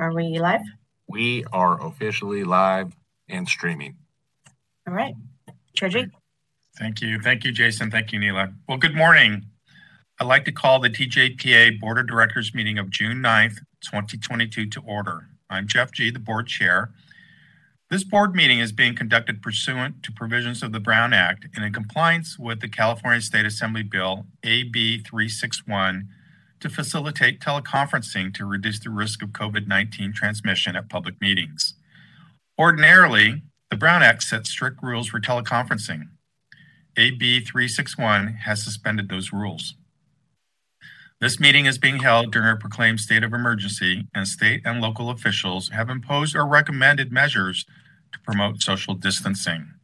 Are we live? We are officially live and streaming. All right, Treasury. Thank you, Jason. Thank you, Neela. Well, good morning. I'd like to call the TJPA Board of Directors meeting of June 9th, 2022 to order. I'm Jeff G., the board chair. This board meeting is being conducted pursuant to provisions of the Brown Act and in compliance with the California State Assembly Bill AB 361 to facilitate teleconferencing to reduce the risk of COVID-19 transmission at public meetings. Ordinarily, the Brown Act sets strict rules for teleconferencing. AB 361 has suspended those rules. This meeting is being held during a proclaimed state of emergency, and state and local officials have imposed or recommended measures to promote social distancing.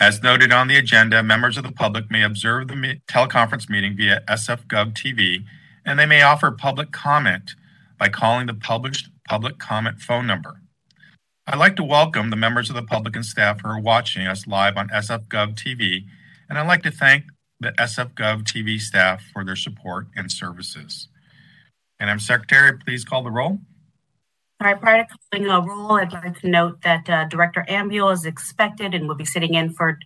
As noted on the agenda, members of the public may observe the teleconference meeting via SFGov TV, and they may offer public comment by calling the published public comment phone number. I'd like to welcome the members of the public and staff who are watching us live on SFGov TV, and I'd like to thank the SFGov TV staff for their support and services. And I'm Secretary, please call the roll. All right, prior to calling a roll, I'd like to note that Director Ambuel is expected and will be sitting in for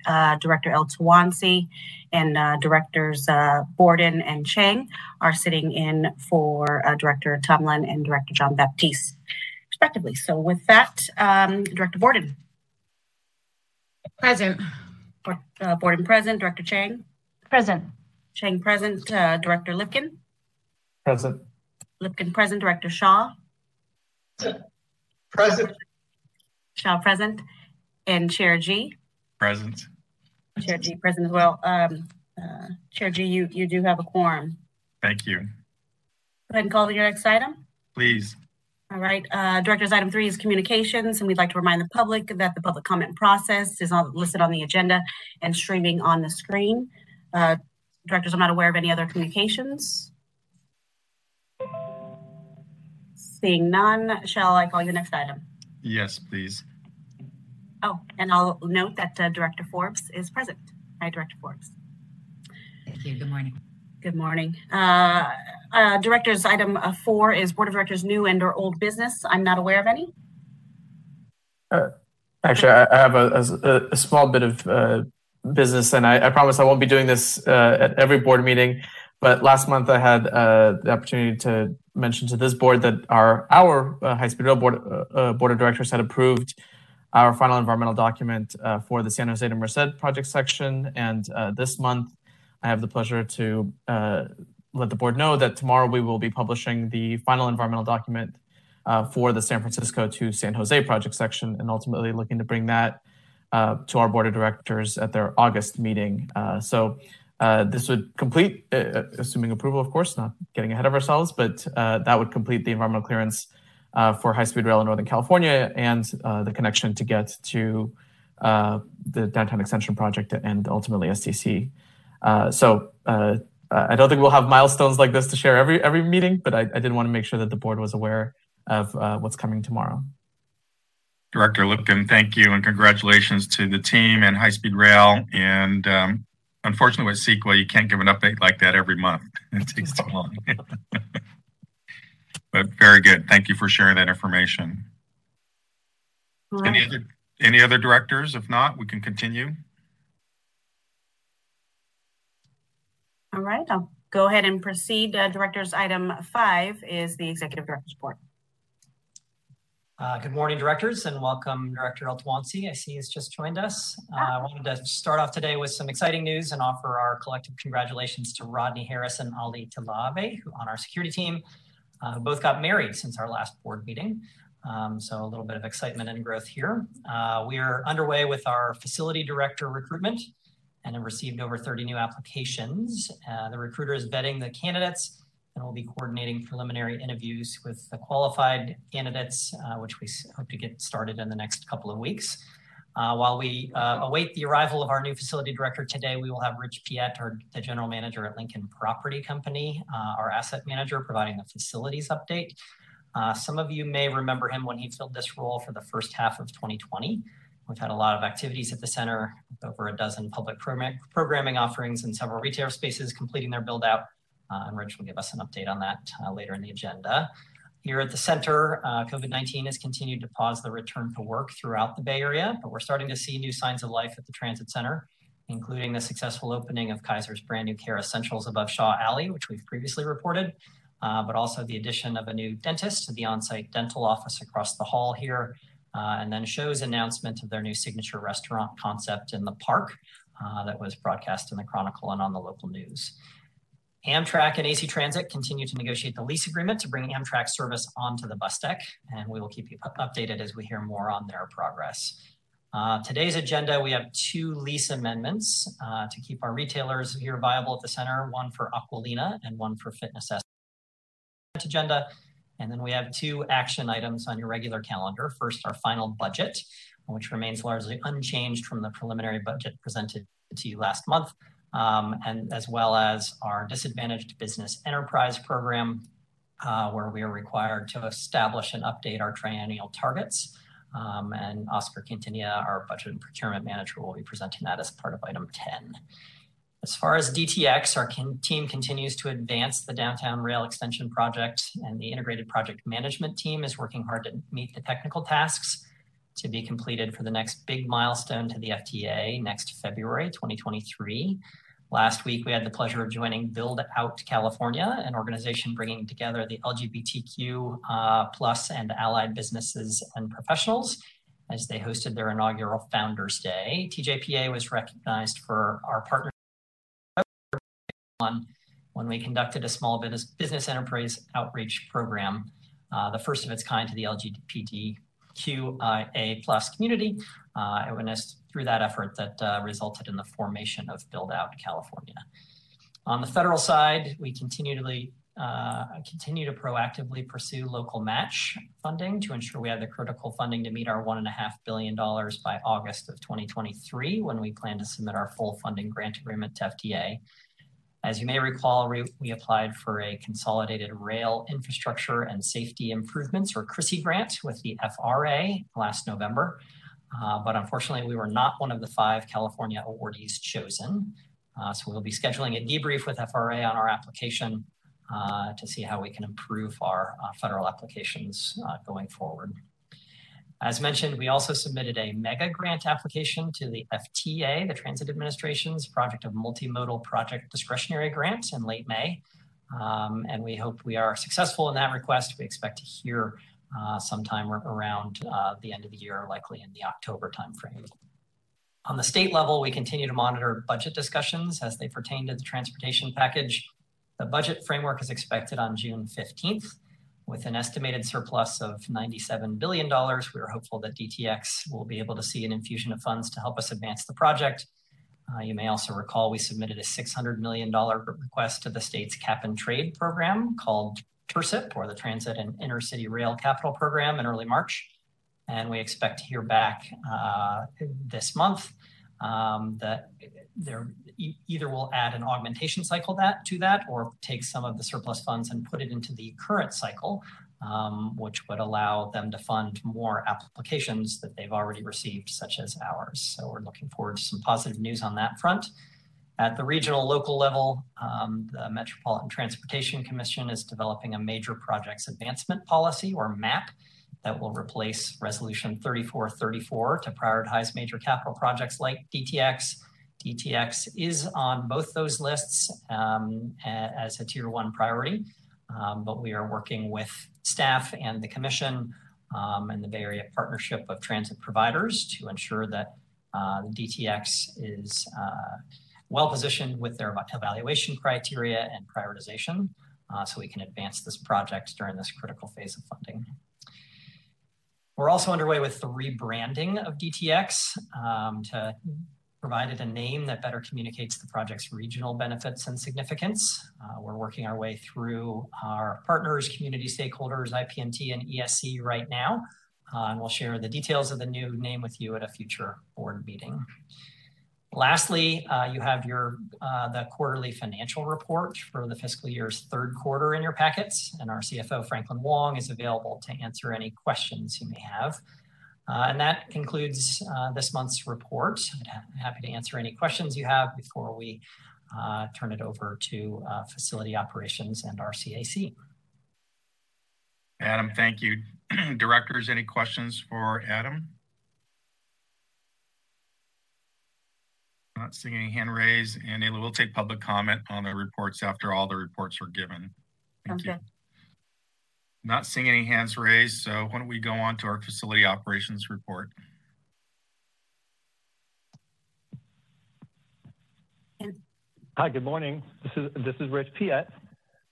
Director El-Tawansi, and Directors Borden and Chang are sitting in for Director Tumlin and Director John Baptiste, respectively. So with that, Director Borden. Present. Borden present. Director Chang. Present. Chang present. Director Lipkin. Present. Lipkin present. Director Shaw. Present. Shaw present. And Chair G. Present. Chair G present as well. Chair G, you do have a quorum. Thank you. Go ahead and call your next item. Please. All right, Directors, item 3 is communications, and we'd like to remind the public that the public comment process is listed on the agenda and streaming on the screen. Directors, I'm not aware of any other communications. Seeing none, shall I call your next item? Yes, please. Oh, and I'll note that Director Forbes is present. Hi, Director Forbes. Thank you. Good morning. Good morning. Directors, item 4 is Board of Directors new and or old business. I'm not aware of any. Actually, I have a small bit of business, and I promise I won't be doing this at every board meeting, but last month I had the opportunity to mention to this board that our high-speed rail board of directors had approved our final environmental document for the San Jose to Merced project section, and this month I have the pleasure to let the board know that tomorrow we will be publishing the final environmental document for the San Francisco to San Jose project section, and ultimately looking to bring that to our board of directors at their August meeting. So this would complete, assuming approval, of course, not getting ahead of ourselves, but that would complete the environmental clearance for high-speed rail in Northern California and the connection to get to the downtown extension project and ultimately STC. So I don't think we'll have milestones like this to share every meeting, but I did want to make sure that the board was aware of what's coming tomorrow. Director Lipkin, thank you, and congratulations to the team and High Speed Rail. And unfortunately, with CEQA, you can't give an update like that every month. It takes too long. But very good. Thank you for sharing that information. Right. Any other directors? If not, we can continue. All right, I'll go ahead and proceed. Directors, item 5 is the Executive Director's Report. Good morning, directors, and welcome, Director El-Tawansi. I see he's just joined us. I wanted to start off today with some exciting news and offer our collective congratulations to Rodney Harris and Ali Talabe, who on our security team, who both got married since our last board meeting. So a little bit of excitement and growth here. We are underway with our facility director recruitment and have received over 30 new applications. The recruiter is vetting the candidates, and we'll be coordinating preliminary interviews with the qualified candidates, which we hope to get started in the next couple of weeks. While we await the arrival of our new facility director today, we will have Rich Piette, the general manager at Lincoln Property Company, our asset manager, providing the facilities update. Some of you may remember him when he filled this role for the first half of 2020. We've had a lot of activities at the center, with over a dozen public programming offerings and several retail spaces completing their build out. And Rich will give us an update on that later in the agenda. Here at the center, COVID-19 has continued to pause the return to work throughout the Bay Area, but we're starting to see new signs of life at the Transit Center, including the successful opening of Kaiser's brand new Care Essentials above Shaw Alley, which we've previously reported, but also the addition of a new dentist to the on-site dental office across the hall here, and then Show's announcement of their new signature restaurant concept in the park that was broadcast in the Chronicle and on the local news. Amtrak and AC Transit continue to negotiate the lease agreement to bring Amtrak service onto the bus deck, and we will keep you updated as we hear more on their progress. Today's agenda, we have two lease amendments to keep our retailers here viable at the center, one for Aqualina and one for Fitness Agenda. And then we have two action items on your regular calendar. First, our final budget, which remains largely unchanged from the preliminary budget presented to you last month. And as well as our disadvantaged business enterprise program, where we are required to establish and update our triennial targets. And Oscar Quintana, our budget and procurement manager, will be presenting that as part of item 10. As far as DTX, our team continues to advance the downtown rail extension project, and the integrated project management team is working hard to meet the technical tasks to be completed for the next big milestone to the FTA next February 2023. Last week, we had the pleasure of joining Build Out California, an organization bringing together the LGBTQ plus and allied businesses and professionals as they hosted their inaugural Founders Day. TJPA was recognized for our partnership when we conducted a small business enterprise outreach program, the first of its kind to the LGBTQIA plus community. It was through that effort that resulted in the formation of Build Out California. On the federal side, we continue to proactively pursue local match funding to ensure we have the critical funding to meet our $1.5 billion by August of 2023, when we plan to submit our full funding grant agreement to FTA. As you may recall, we applied for a Consolidated Rail Infrastructure and Safety Improvements, or CRISI grant, with the FRA last November. But unfortunately, we were not one of the 5 California awardees chosen. So we'll be scheduling a debrief with FRA on our application to see how we can improve our federal applications going forward. As mentioned, we also submitted a mega grant application to the FTA, the Transit Administration's Project of Multimodal Project Discretionary Grants, in late May. And we hope we are successful in that request. We expect to hear sometime around the end of the year, likely in the October timeframe. On the state level, we continue to monitor budget discussions as they pertain to the transportation package. The budget framework is expected on June 15th. With an estimated surplus of $97 billion, we are hopeful that DTX will be able to see an infusion of funds to help us advance the project. You may also recall we submitted a $600 million request to the state's cap and trade program called TRCIP, or the Transit and Intercity Rail Capital Program, in early March. And we expect to hear back this month that either we'll add an augmentation cycle to that or take some of the surplus funds and put it into the current cycle, which would allow them to fund more applications that they've already received, such as ours. So we're looking forward to some positive news on that front. At the regional local level, the Metropolitan Transportation Commission is developing a Major Projects Advancement Policy, or MAP, that will replace Resolution 3434 to prioritize major capital projects like DTX. DTX is on both those lists as a Tier 1 priority, but we are working with staff and the commission and the Bay Area Partnership of Transit Providers to ensure that DTX is well-positioned with their evaluation criteria and prioritization so we can advance this project during this critical phase of funding. We're also underway with the rebranding of DTX to provided a name that better communicates the project's regional benefits and significance. We're working our way through our partners, community stakeholders, IPMT and ESC right now, and we'll share the details of the new name with you at a future board meeting. Lastly, you have the quarterly financial report for the fiscal year's 3rd quarter in your packets, and our CFO, Franklin Wong, is available to answer any questions you may have. And that concludes this month's report. I'm happy to answer any questions you have before we turn it over to facility operations and our CAC. Adam, thank you. Directors, any questions for Adam? Not seeing any hand raised, and Ayla will take public comment on the reports after all the reports are given. Thank you. Not seeing any hands raised, so why don't we go on to our facility operations report. Hi, good morning. This is Rich Piette.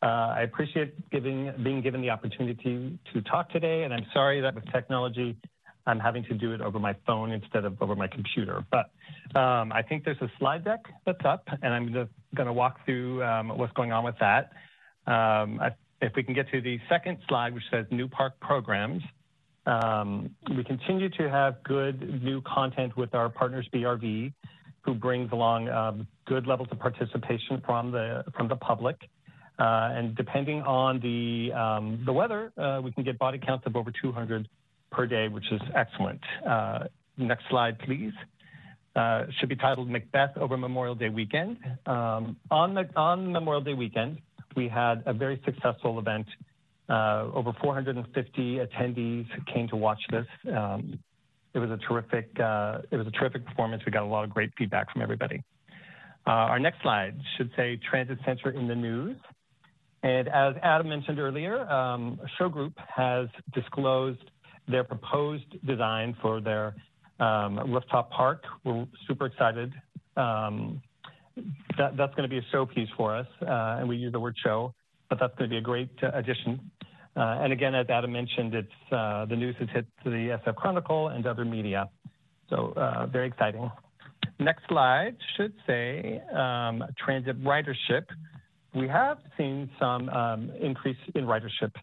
I appreciate being given the opportunity to talk today, and I'm sorry that with technology, I'm having to do it over my phone instead of over my computer. But I think there's a slide deck that's up, and I'm just going to walk through what's going on with that. If we can get to the second slide, which says new park programs, we continue to have good new content with our partners BRV, who brings along good levels of participation from the public. And depending on the weather, we can get body counts of over 200 per day, which is excellent. Next slide, please. Should be titled Macbeth over Memorial Day weekend. On Memorial Day weekend, we had a very successful event. Over 450 attendees came to watch this. It was a terrific performance. We got a lot of great feedback from everybody. Our next slide should say Transit Center in the News. And as Adam mentioned earlier, Shaw Group has disclosed their proposed design for their rooftop park. We're super excited. That's going to be a showpiece for us, and we use the word show, but that's going to be a great addition. And again, as Adam mentioned, it's the news has hit the SF Chronicle and other media, so very exciting. Next slide should say transit ridership. We have seen some increase in ridership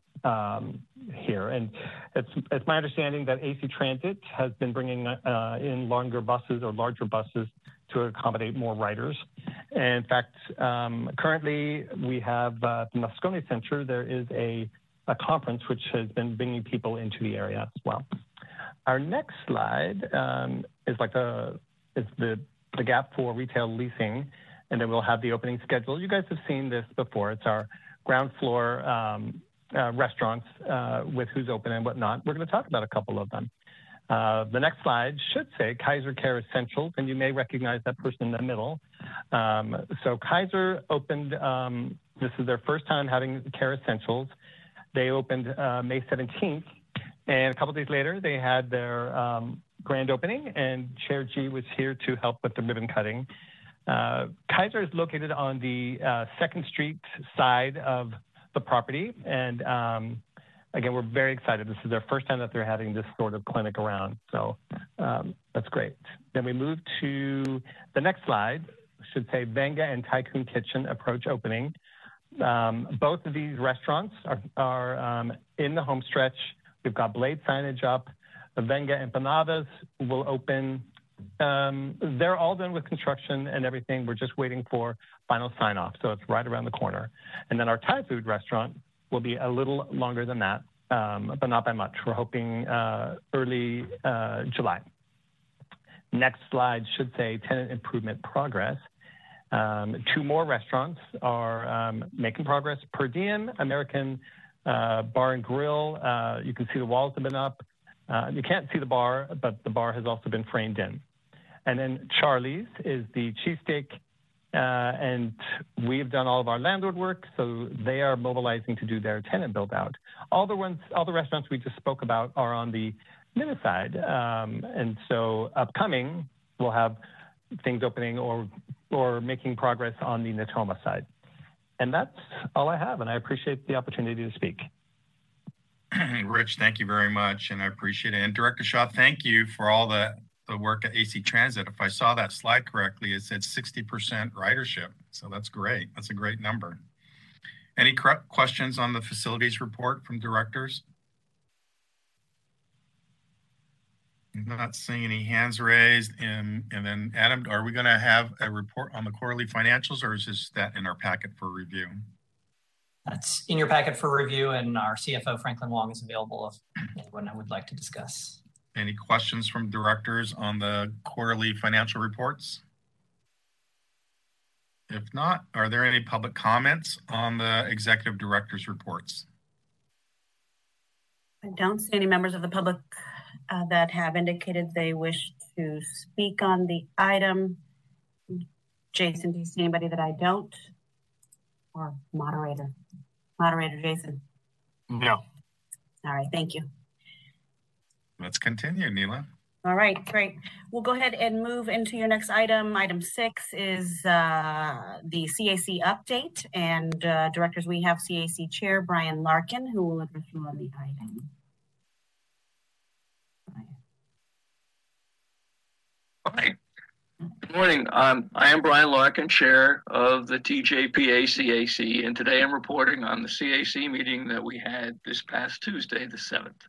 here, and it's my understanding that AC Transit has been bringing in longer buses or larger buses to accommodate more riders. And in fact, currently we have at the Moscone Center, there is a conference which has been bringing people into the area as well. Our next slide is the gap for retail leasing, and then we'll have the opening schedule. You guys have seen this before. It's our ground floor restaurants with who's open and whatnot. We're going to talk about a couple of them. The next slide should say Kaiser Care Essentials, and you may recognize that person in the middle. So Kaiser opened, this is their first time having Care Essentials. They opened May 17th, and a couple of days later, they had their grand opening, and Chair G was here to help with the ribbon cutting. Kaiser is located on the 2nd Street side of the property, and again, we're very excited. This is their first time that they're having this sort of clinic around, so that's great. Then we move to the next slide. It should say Venga and Tycoon Kitchen approach opening. Both of these restaurants are in the home stretch. We've got Blade signage up. The Venga Empanadas will open. They're all done with construction and everything. We're just waiting for final sign-off, so it's right around the corner. And then our Thai food restaurant will be a little longer than that, but not by much. We're hoping early July. Next slide should say tenant improvement progress. Two more restaurants are making progress. Per Diem, American Bar and Grill. You can see the walls have been up. You can't see the bar, but the bar has also been framed in. And then Charlie's is the cheesesteak, and we've done all of our landlord work, so they are mobilizing to do their tenant build out. All the restaurants we just spoke about are on the minute side, and so upcoming we'll have things opening or making progress on the Natoma side. And that's all I have, and I appreciate the opportunity to speak. Rich, thank you very much, and I appreciate it. And Director Shaw, thank you for all the work at AC Transit. If I saw that slide correctly, it said 60% ridership, so that's great. That's a great number. Any questions on the facilities report from directors? I'm not seeing any hands raised. And then Adam, are we going to have a report on the quarterly financials, or is this that in our packet for review? That's in your packet for review, and our CFO, Franklin Wong, is available if anyone would like to discuss. Any questions from directors on the quarterly financial reports? If not, are there any public comments on the executive director's reports? I don't see any members of the public that have indicated they wish to speak on the item. Jason, do you see anybody that I don't? Or moderator? Moderator Jason? No. All right, thank you. Let's continue, Neela. All right, great. We'll go ahead and move into your next item. Item 6 is the CAC update. And directors, we have CAC Chair Brian Larkin, who will address you on the item. Hi. Good morning. I am Brian Larkin, Chair of the TJPA CAC, and today I'm reporting on the CAC meeting that we had this past Tuesday, the 7th.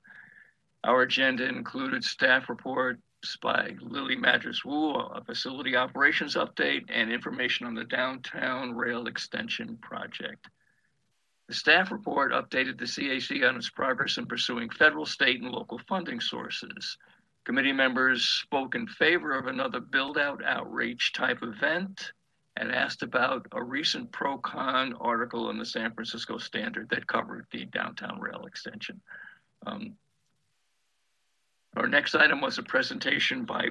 Our agenda included staff reports by Lily Madras-Wu, a facility operations update, and information on the Downtown Rail Extension Project. The staff report updated the CAC on its progress in pursuing federal, state, and local funding sources. Committee members spoke in favor of another build-out outreach type event and asked about a recent pro-con article in the San Francisco Standard that covered the downtown rail extension. Our next item was a presentation by,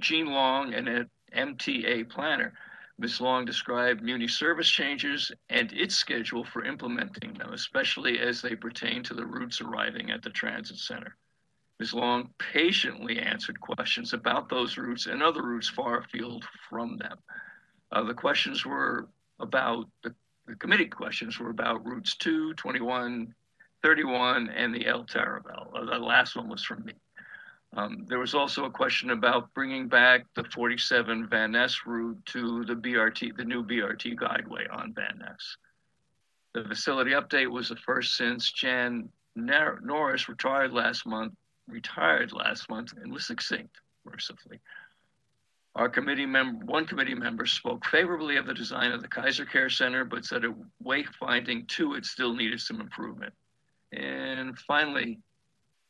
Jean Long and an MTA planner. Ms. Long described Muni service changes and its schedule for implementing them, especially as they pertain to the routes arriving at the transit center. Ms. Long patiently answered questions about those routes and other routes far afield from them. The questions were about, the committee questions were about routes 2, 21, 31, and the El Tawansi. The last one was from me. There was also a question about bringing back the 47 Van Ness route to the BRT, the new BRT guideway on Van Ness. The facility update was the first since Jan Norris retired last month and was succinct, mercifully. Our one committee member spoke favorably of the design of the Kaiser Care Center, but said at wayfinding 2, it still needed some improvement. And finally,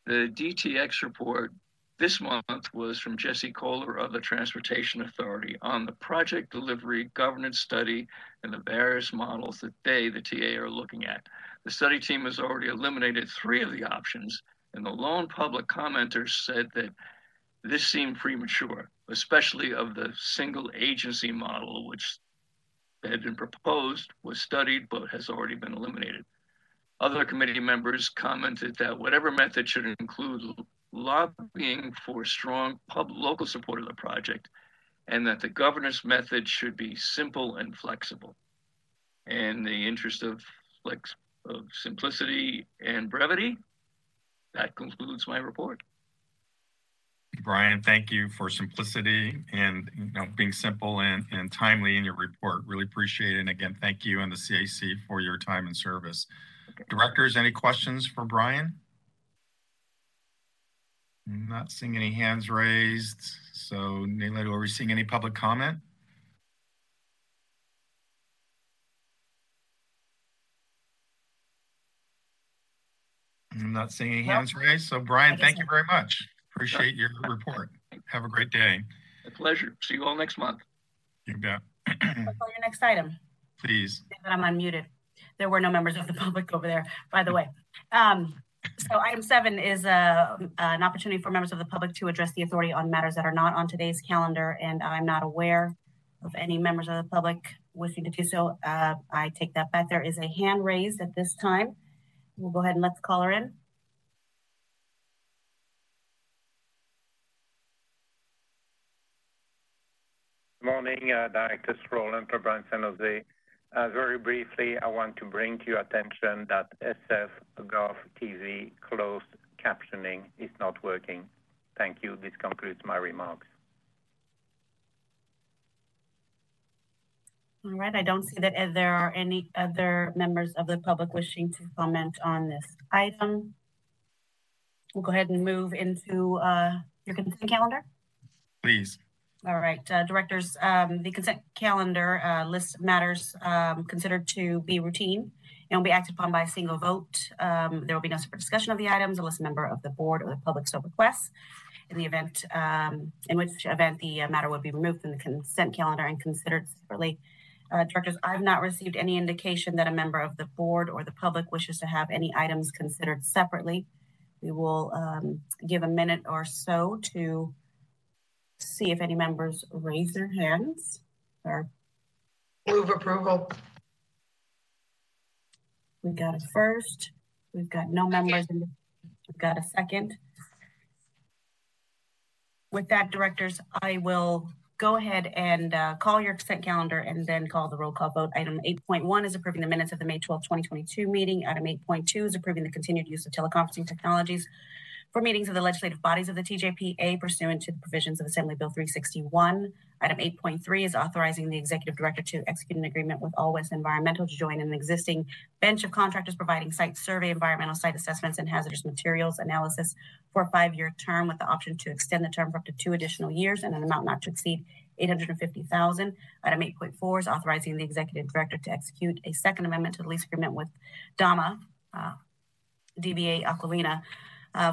the DTX report this month was from Jesse Koehler of the Transportation Authority on the project delivery governance study and the various models that they, the TA, are looking at. The study team has already eliminated 3 of the options, and the lone public commenter said that this seemed premature, especially of the single agency model, which had been proposed, was studied, but has already been eliminated. Other committee members commented that whatever method should include lobbying for strong local support of the project, and that the governance method should be simple and flexible. In the interest of simplicity and brevity, that concludes my report. Brian, thank you for simplicity and being simple and timely in your report. Really appreciate it. And again, thank you and the CAC for your time and service. Okay. Directors, any questions for Brian? I'm not seeing any hands raised. So, Neela, are we seeing any public comment? I'm not seeing any hands raised. So, Brian, thank you very much. Appreciate your report. Have a great day. A pleasure. See you all next month. You bet. Let's go to your next item. Please. I'm unmuted. There were no members of the public over there, by the way. So item 7 is an opportunity for members of the public to address the authority on matters that are not on today's calendar, and I'm not aware of any members of the public wishing to do so. I take that back. There is a hand raised at this time. We'll go ahead and let's call her in. Good morning, Directors Rowland for Brown San Jose. Very briefly, I want to bring to your attention that SFGov TV closed captioning is not working. Thank you. This concludes my remarks. All right. I don't see that there are any other members of the public wishing to comment on this item. We'll go ahead and move into your consent calendar. Please. All right, directors, the consent calendar lists matters considered to be routine and will be acted upon by a single vote. There will be no separate discussion of the items unless a member of the board or the public so requests, in which event the matter would be removed from the consent calendar and considered separately. Directors, I've not received any indication that a member of the board or the public wishes to have any items considered separately. We will give a minute or so to see if any members raise their hands. Or move approval. We got a first. We've got no members. In the, we've got a second. With that, directors, I will go ahead and call your consent calendar and then call the roll call vote. Item 8.1 is approving the minutes of the May 12, 2022 meeting. Item 8.2 is approving the continued use of teleconferencing technologies for meetings of the legislative bodies of the TJPA pursuant to the provisions of Assembly Bill 361. Item 8.3 is authorizing the executive director to execute an agreement with All West Environmental to join an existing bench of contractors providing site survey, environmental site assessments, and hazardous materials analysis for a 5-year term with the option to extend the term for up to 2 additional years and an amount not to exceed $850,000. Item 8.4 is authorizing the executive director to execute a second amendment to the lease agreement with DAMA, DBA Aquilina,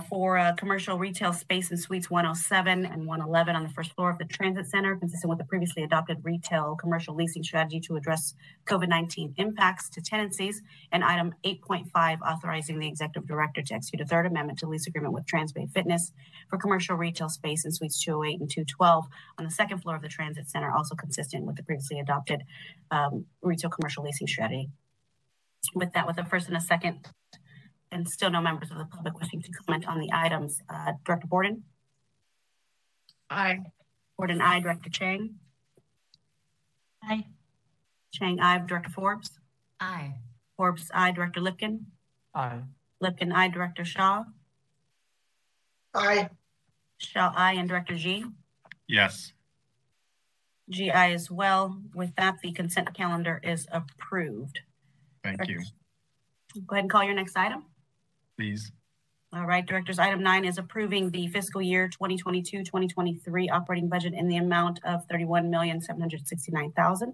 for commercial retail space in suites 107 and 111 on the first floor of the transit center, consistent with the previously adopted retail commercial leasing strategy to address COVID-19 impacts to tenancies. And item 8.5, authorizing the executive director to execute a third amendment to lease agreement with Transbay Fitness for commercial retail space in suites 208 and 212 on the second floor of the transit center, also consistent with the previously adopted retail commercial leasing strategy. With that, with a first and a second, and still no members of the public wishing to comment on the items. Director Borden? Aye. Borden, aye. Director Chang? Aye. Chang, aye. Director Forbes? Aye. Forbes, aye. Director Lipkin? Aye. Lipkin, aye. Director Shaw? Aye. Shaw, aye. And Director G? Yes. G, aye as well. With that, the consent calendar is approved. Thank you. Go ahead and call your next item. Please. All right, directors. Item 9 is approving the fiscal year 2022-2023 operating budget in the amount of $31,769,000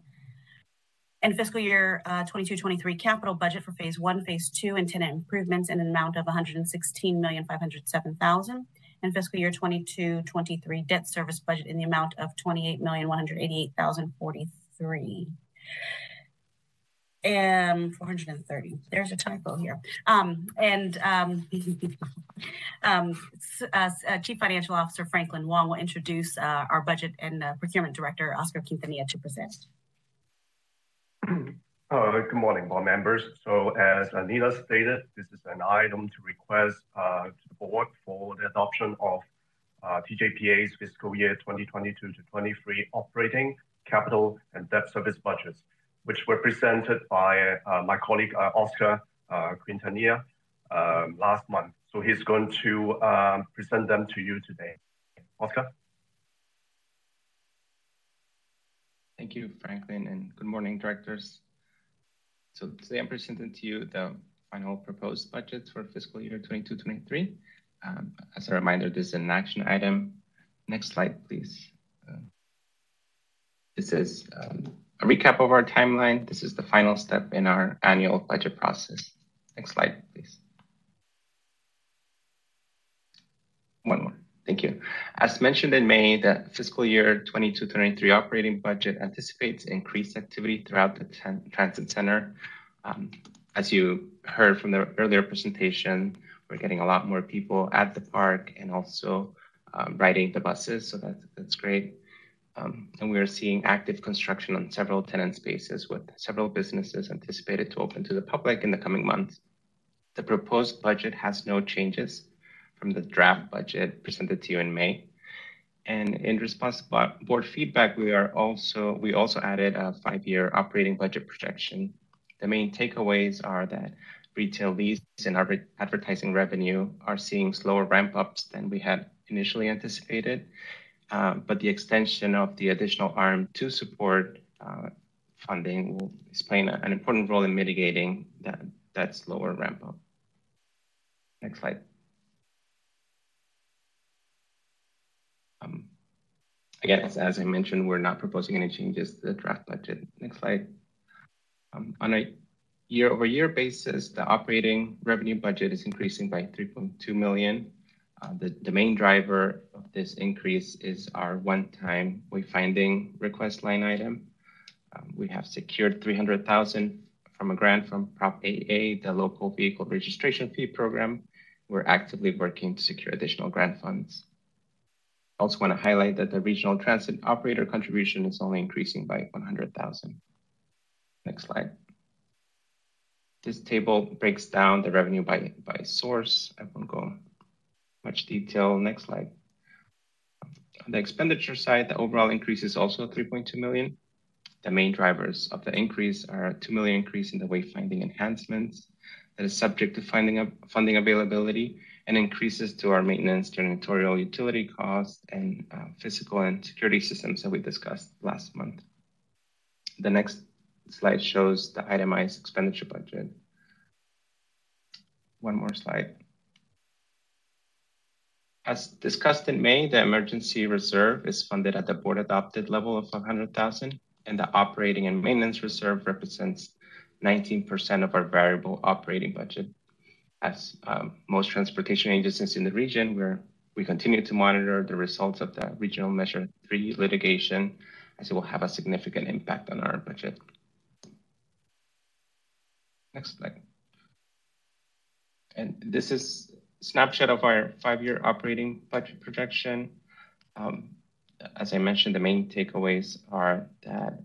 and fiscal year 22-23 capital budget for phase 1, phase 2, and tenant improvements in an amount of $116,507,000 and fiscal year 22-23 debt service budget in the amount of $28,188,043. And 430. There's a typo here. Chief Financial Officer Franklin Wong will introduce our budget and procurement director Oscar Quintana to present. Good morning, board members. So as Anita stated, this is an item to request to the board for the adoption of TJPA's fiscal year 2022-23 operating, capital, and debt service budgets, which were presented by my colleague Oscar Quintana last month. So he's going to present them to you today. Oscar? Thank you, Franklin, and good morning, directors. So today I'm presenting to you the final proposed budget for fiscal year 22-23. As a reminder, this is an action item. Next slide, please. This is a recap of our timeline. This is the final step in our annual budget process. Next slide, please. One more. Thank you. As mentioned in May, the fiscal year 22-23 operating budget anticipates increased activity throughout the transit center. As you heard from the earlier presentation, we're getting a lot more people at the park and also riding the buses, so that's great. And we are seeing active construction on several tenant spaces with several businesses anticipated to open to the public in the coming months. The proposed budget has no changes from the draft budget presented to you in May. And in response to board feedback, we also added a 5-year operating budget projection. The main takeaways are that retail lease and advertising revenue are seeing slower ramp ups than we had initially anticipated. But the extension of the additional RM2 support funding will explain an important role in mitigating that slower ramp up. Next slide. Again, as I mentioned, we're not proposing any changes to the draft budget. Next slide. On a year-over-year basis, the operating revenue budget is increasing by $3.2 million. The main driver of this increase is our one-time wayfinding request line item. We have secured $300,000 from a grant from Prop AA, the local vehicle registration fee program, we're actively working to secure additional grant funds. I also want to highlight that the regional transit operator contribution is only increasing by $100,000. Next slide. This table breaks down the revenue by source. I won't go much detail. Next slide. On the expenditure side, the overall increase is also $3.2 million. The main drivers of the increase are a $2 million increase in the wayfinding enhancements that is subject to funding availability and increases to our maintenance, janitorial utility costs, and physical and security systems that we discussed last month. The next slide shows the itemized expenditure budget. One more slide. As discussed in May, the emergency reserve is funded at the board adopted level of $100,000, and the operating and maintenance reserve represents 19% of our variable operating budget. As most transportation agencies in the region, we continue to monitor the results of the Regional Measure 3 litigation, as it will have a significant impact on our budget. Next slide. And this is a snapshot of our five-year operating budget projection. As I mentioned, the main takeaways are that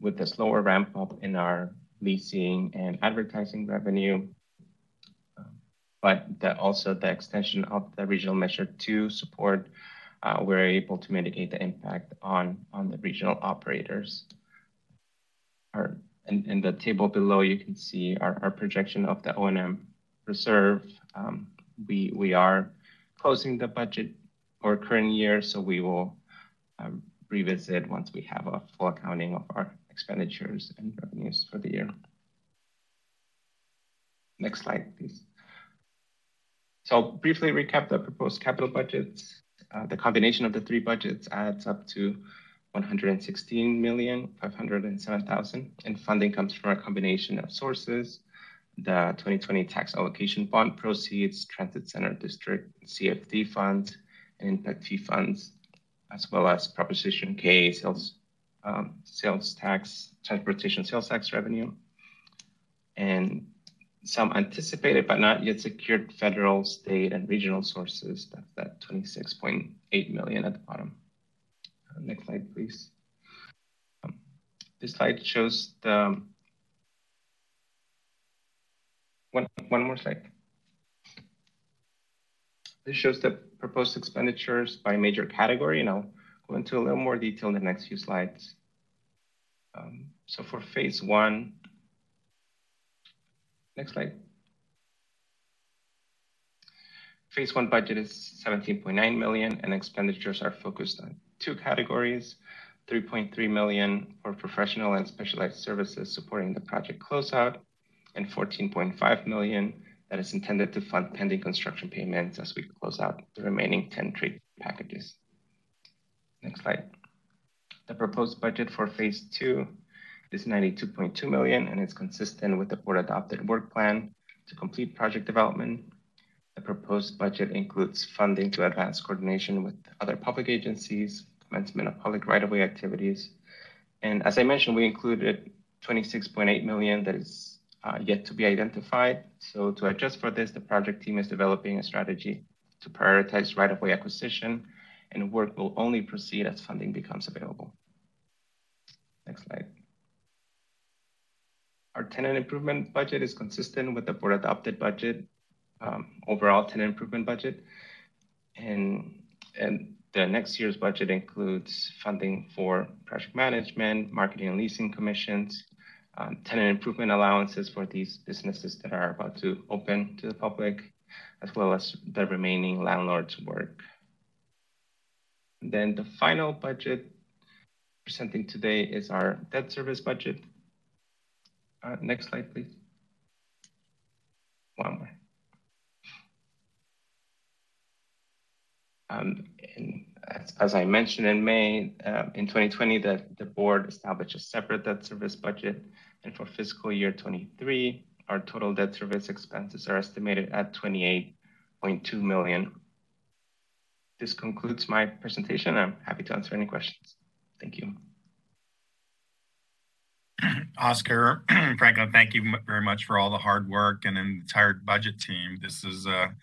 with the slower ramp up in our leasing and advertising revenue, but also the extension of the Regional Measure 2 support, we're able to mitigate the impact on the regional operators. Our, in the table below, you can see our projection of the O&M reserve. We are closing the budget or current year, so we will revisit once we have a full accounting of our expenditures and revenues for the year. Next slide, please. So I'll briefly recap the proposed capital budgets. The combination of the three budgets adds up to $116,507,000, and funding comes from a combination of sources: the 2020 tax allocation bond proceeds, transit center district CFD funds, and impact fee funds, as well as Proposition K sales tax, transportation sales tax revenue, and some anticipated but not yet secured federal, state, and regional sources. That's that $26.8 million at the bottom. Next slide, please. This slide shows the one more slide. This shows the proposed expenditures by major category, and I'll go into a little more detail in the next few slides. So for phase one, next slide. Phase one budget is $17.9 million, and expenditures are focused on two categories: $3.3 million for professional and specialized services supporting the project closeout, and $14.5 million that is intended to fund pending construction payments as we close out the remaining 10 trade packages. Next slide. The proposed budget for phase two is $92.2 million, and it's consistent with the board adopted work plan to complete project development. The proposed budget includes funding to advance coordination with other public agencies, commencement of public right-of-way activities. And as I mentioned, we included $26.8 million that is yet to be identified. So to adjust for this, the project team is developing a strategy to prioritize right-of-way acquisition, and work will only proceed as funding becomes available. Next slide. Our tenant improvement budget is consistent with the board adopted budget, overall tenant improvement budget. And the next year's budget includes funding for project management, marketing and leasing commissions, tenant improvement allowances for these businesses that are about to open to the public, as well as the remaining landlord's work. And then the final budget presenting today is our debt service budget. Next slide, please. One more. And as I mentioned in May, in 2020, the board established a separate debt service budget. And for fiscal year 23, our total debt service expenses are estimated at $28.2 million. This concludes my presentation. I'm happy to answer any questions. Thank you. Oscar, Franklin, thank you very much for all the hard work and the entire budget team. This is a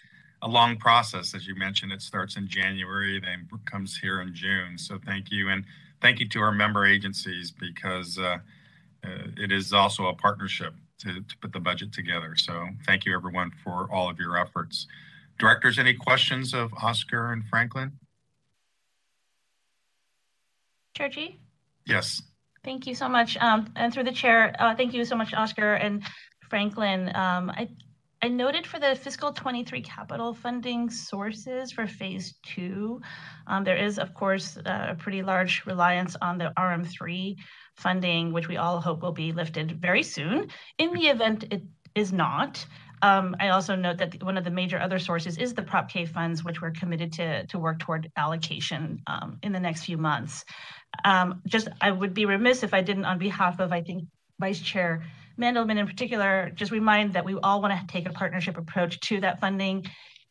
long process. As you mentioned, it starts in January, then comes here in June. So thank you. And thank you to our member agencies, because it is also a partnership to put the budget together. So thank you, everyone, for all of your efforts. Directors, any questions of Oscar and Franklin? Churchy? Yes. Thank you so much. And through the chair, thank you so much, Oscar and Franklin. I noted for the fiscal 23 capital funding sources for phase two, there is, of course, a pretty large reliance on the RM3 funding, which we all hope will be lifted very soon. In the event it is not, I also note that one of the major other sources is the Prop K funds, which we're committed to work toward allocation in the next few months. I would be remiss if I didn't, on behalf of, I think, Vice Chair Mandelman in particular, just remind that we all want to take a partnership approach to that funding.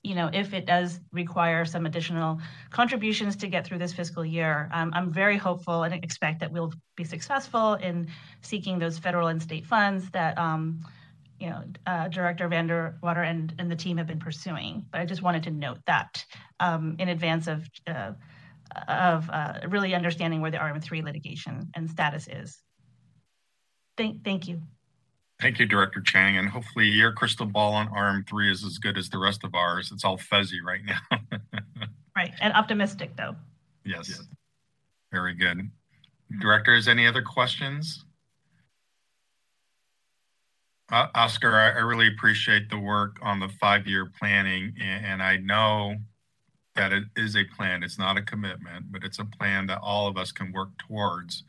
You know, if it does require some additional contributions to get through this fiscal year, I'm very hopeful and expect that we'll be successful in seeking those federal and state funds that Director Vanderwater and the team have been pursuing. But I just wanted to note that in advance of really understanding where the RM3 litigation and status is. Thank you. Thank you, Director Chang. And hopefully your crystal ball on RM3 is as good as the rest of ours. It's all fuzzy right now. Right. And optimistic, though. Yes. Yes. Very good. Directors, any other questions? Oscar, I really appreciate the work on the 5-year planning. And I know that it is a plan. It's not a commitment, but it's a plan that all of us can work towards.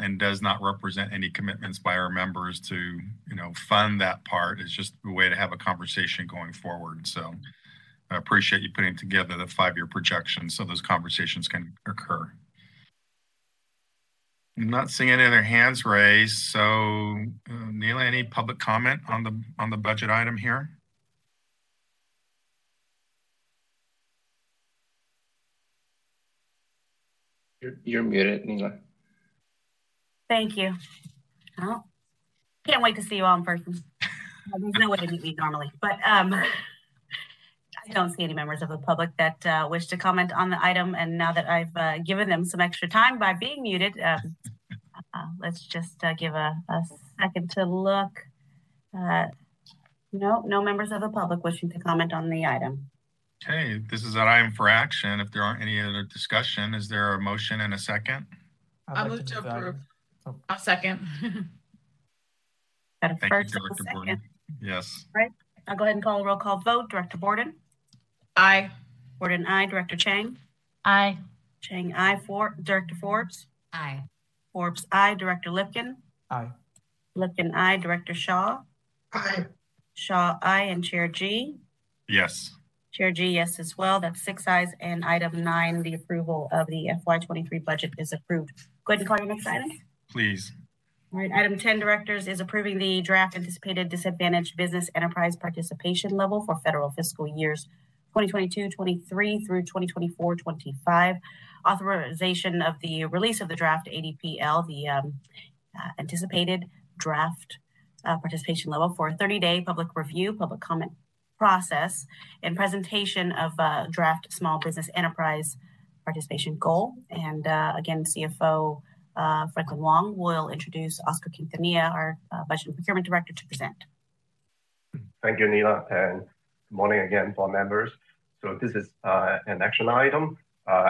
And does not represent any commitments by our members to, you know, fund that part. It's just a way to have a conversation going forward. So I appreciate you putting together the 5-year projection so those conversations can occur. I'm not seeing any other hands raised. So, Neela, any public comment on the budget item here? You're muted, Neela. Thank you. Oh, can't wait to see you all in person. There's no way to meet me normally, but I don't see any members of the public that wish to comment on the item. And now that I've given them some extra time by being muted, let's just give a second to look. No members of the public wishing to comment on the item. Okay, this is an item for action. If there aren't any other discussion, is there a motion and a second? I'll move to approve. Oh. I'll second. Got a first and a second. Borden. Yes. All right. I'll go ahead and call a roll call vote. Director Borden? Aye. Borden, aye. Director Chang? Aye. Chang, aye. Director Forbes? Aye. Forbes, aye. Director Lipkin? Aye. Lipkin, aye. Director Shaw? Aye. Shaw, aye. And Chair G? Yes. Chair G, yes as well. That's 6 ayes. And item 9, the approval of the FY23 budget is approved. Go ahead and call your next item. Please. All right. Item 10, directors, is approving the draft anticipated disadvantaged business enterprise participation level for federal fiscal years 2022-23 through 2024-25. Authorization of the release of the draft ADPL, the anticipated draft participation level for a 30-day public review, public comment process, and presentation of draft small business enterprise participation goal. And again, CFO Franklin Wong will introduce Oscar Quintana, our Budget and Procurement Director, to present. Thank you, Neela, and good morning again for members. So this is an action item.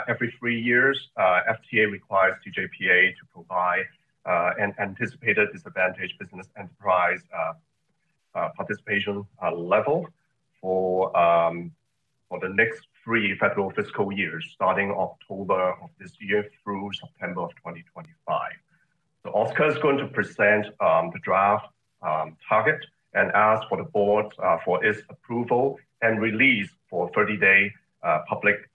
Every 3 years, FTA requires TJPA to provide an anticipated disadvantaged business enterprise participation level for the next 3 federal fiscal years, starting October of this year through September of 2025. So Oscar is going to present the draft target and ask for the board for its approval and release for 30-day public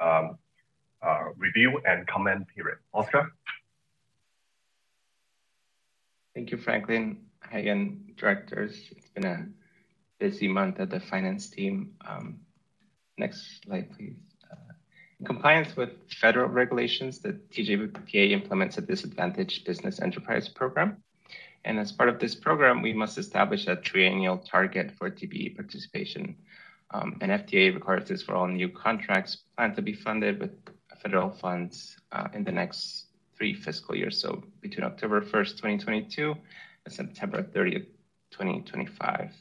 review and comment period. Oscar? Thank you, Franklin. Hi again, directors. It's been a busy month at the finance team. Next slide, please. In compliance with federal regulations, the TJPA implements a disadvantaged business enterprise program. And as part of this program, we must establish a triennial target for TBE participation. And FTA requires this for all new contracts planned to be funded with federal funds in the next 3 fiscal years. So between October 1st, 2022 and September 30th, 2025.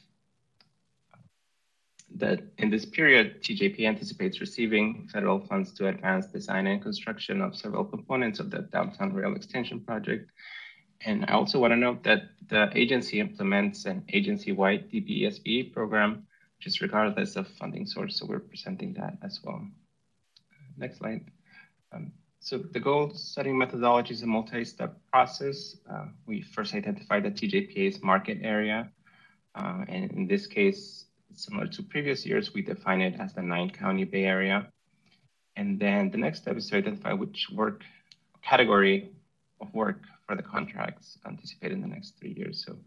That in this period, TJP anticipates receiving federal funds to advance design and construction of several components of the downtown rail extension project. And I also want to note that the agency implements an agency-wide DBSBE program, which is regardless of funding source. So we're presenting that as well. Next slide. So the goal setting methodology is a multi-step process. We first identify the TJPA's market area. And in this case, similar to previous years, we define it as the 9-county Bay Area. And then the next step is to identify which work category of work for the contracts anticipated in the next 3 years. So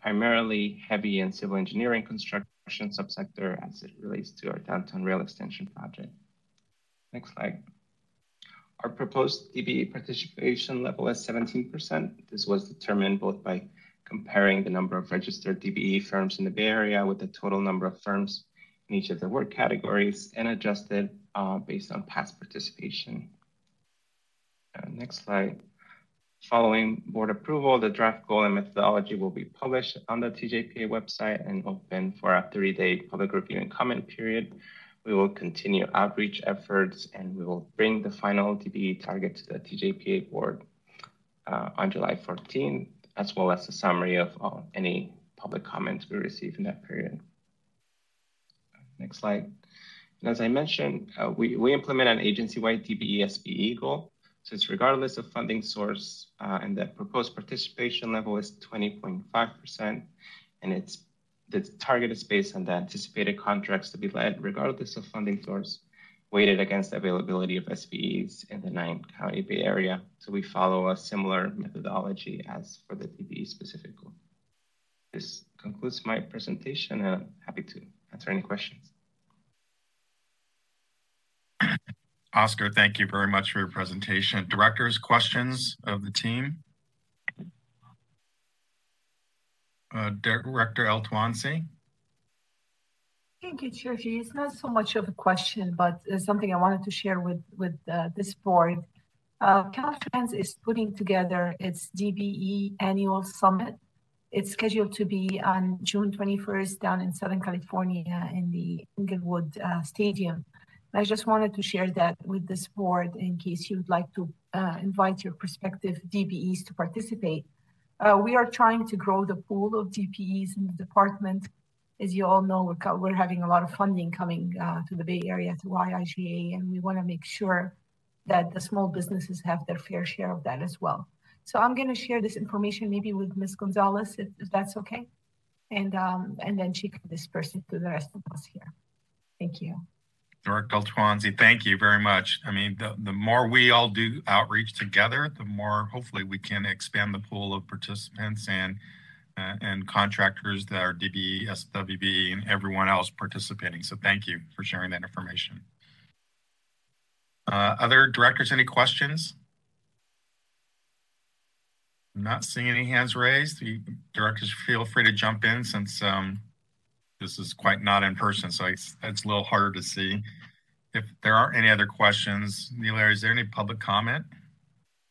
primarily heavy and civil engineering construction subsector as it relates to our downtown rail extension project. Next slide. Our proposed DBE participation level is 17%. This was determined both by comparing the number of registered DBE firms in the Bay Area with the total number of firms in each of the work categories and adjusted based on past participation. Next slide. Following board approval, the draft goal and methodology will be published on the TJPA website and open for a 3-day public review and comment period. We will continue outreach efforts and we will bring the final DBE target to the TJPA board on July 14th, as well as a summary of any public comments we receive in that period. Next slide. And as I mentioned, we implement an agency-wide DBE-SBE goal. So it's regardless of funding source, and the proposed participation level is 20.5%, and the target is based on the anticipated contracts to be led, regardless of funding source, weighted against the availability of SBEs in the 9-county Bay Area. So we follow a similar methodology as for the DBE specific goal. This concludes my presentation, and I'm happy to answer any questions. Oscar, thank you very much for your presentation. Directors, questions of the team? Director El-Tawansi. Thank you, Chirfi. It's not so much of a question, but something I wanted to share with this board. Caltrans is putting together its DBE annual summit. It's scheduled to be on June 21st down in Southern California in the Inglewood Stadium. I just wanted to share that with this board in case you'd like to invite your prospective DBEs to participate. We are trying to grow the pool of DBEs in the department. As you all know, we're having a lot of funding coming to the Bay Area through IIGA, and we want to make sure that the small businesses have their fair share of that as well. So I'm going to share this information maybe with Ms. Gonzalez, if that's okay, and then she can disperse it to the rest of us here. Thank you. Director El-Tawansi, thank you very much. I mean, the more we all do outreach together, the more hopefully we can expand the pool of participants and contractors that are DBE, SWB, and everyone else participating. So thank you for sharing that information. Other directors, any questions? I'm not seeing any hands raised. The directors, feel free to jump in since this is quite not in person, so it's a little harder to see. If there aren't any other questions, Neela, is there any public comment?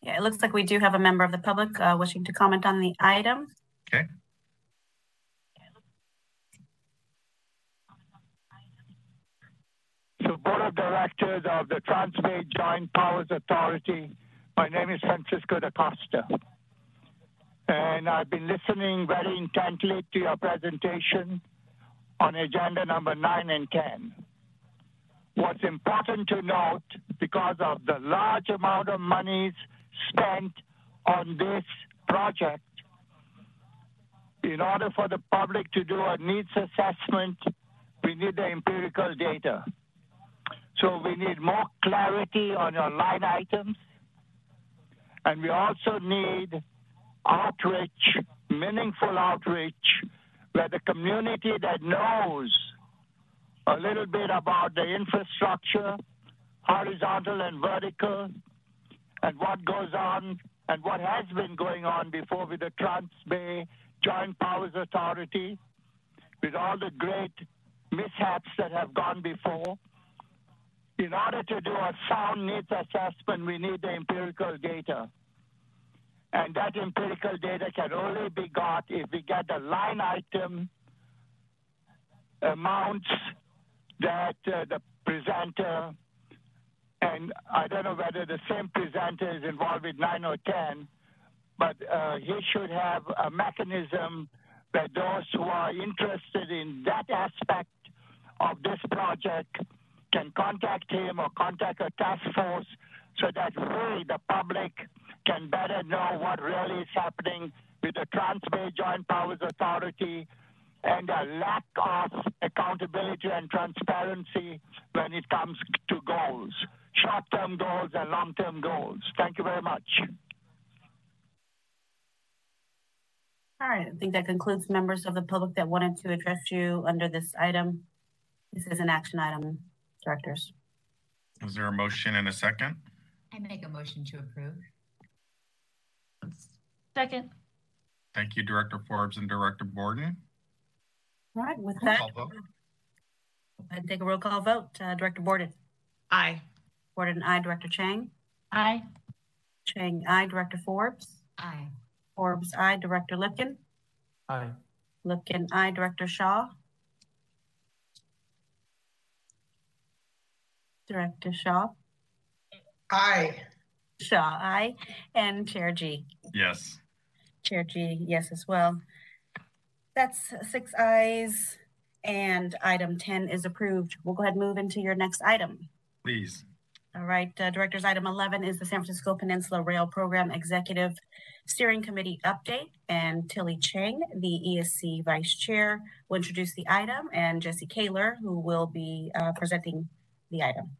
Yeah, it looks like we do have a member of the public wishing to comment on the item. Okay. So, Board of Directors of the Transbay Joint Powers Authority, my name is Francisco DaCosta, and I've been listening very intently to your presentation on agenda number 9 and 10. What's important to note, because of the large amount of monies spent on this project, in order for the public to do a needs assessment, we need the empirical data. So we need more clarity on your line items, and we also need outreach, meaningful outreach, where the community that knows a little bit about the infrastructure, horizontal and vertical, and what goes on and what has been going on before with the Trans-Bay Joint Powers Authority, with all the great mishaps that have gone before. In order to do a sound needs assessment, we need the empirical data. And that empirical data can only be got if we get the line item amounts that the presenter, and I don't know whether the same presenter is involved with 9 or 10, but he should have a mechanism that those who are interested in that aspect of this project can contact him or contact a task force so that we, the public, can better know what really is happening with the Trans-Bay Joint Powers Authority and a lack of accountability and transparency when it comes to goals, short-term goals and long-term goals. Thank you very much. All right, I think that concludes members of the public that wanted to address you under this item. This is an action item, directors. Is there a motion and a second? I make a motion to approve. Second. Thank you, Director Forbes and Director Borden. All right, with that, I'll take a roll call vote. Director Borden. Aye. Borden, aye. Director Chang. Aye. Chang, aye. Director Forbes. Aye. Forbes, aye. Director Lipkin. Aye. Lipkin, aye. Director Shaw. Director Shaw. Aye. Shaw, aye. And Chair G. Yes. Chair G, yes as well. That's 6 ayes, and item 10 is approved. We'll go ahead and move into your next item. Please. All right, directors, item 11 is the San Francisco Peninsula Rail Program Executive Steering Committee update, and Tilly Chang, the ESC Vice Chair, will introduce the item, and Jesse Koehler, who will be presenting the item.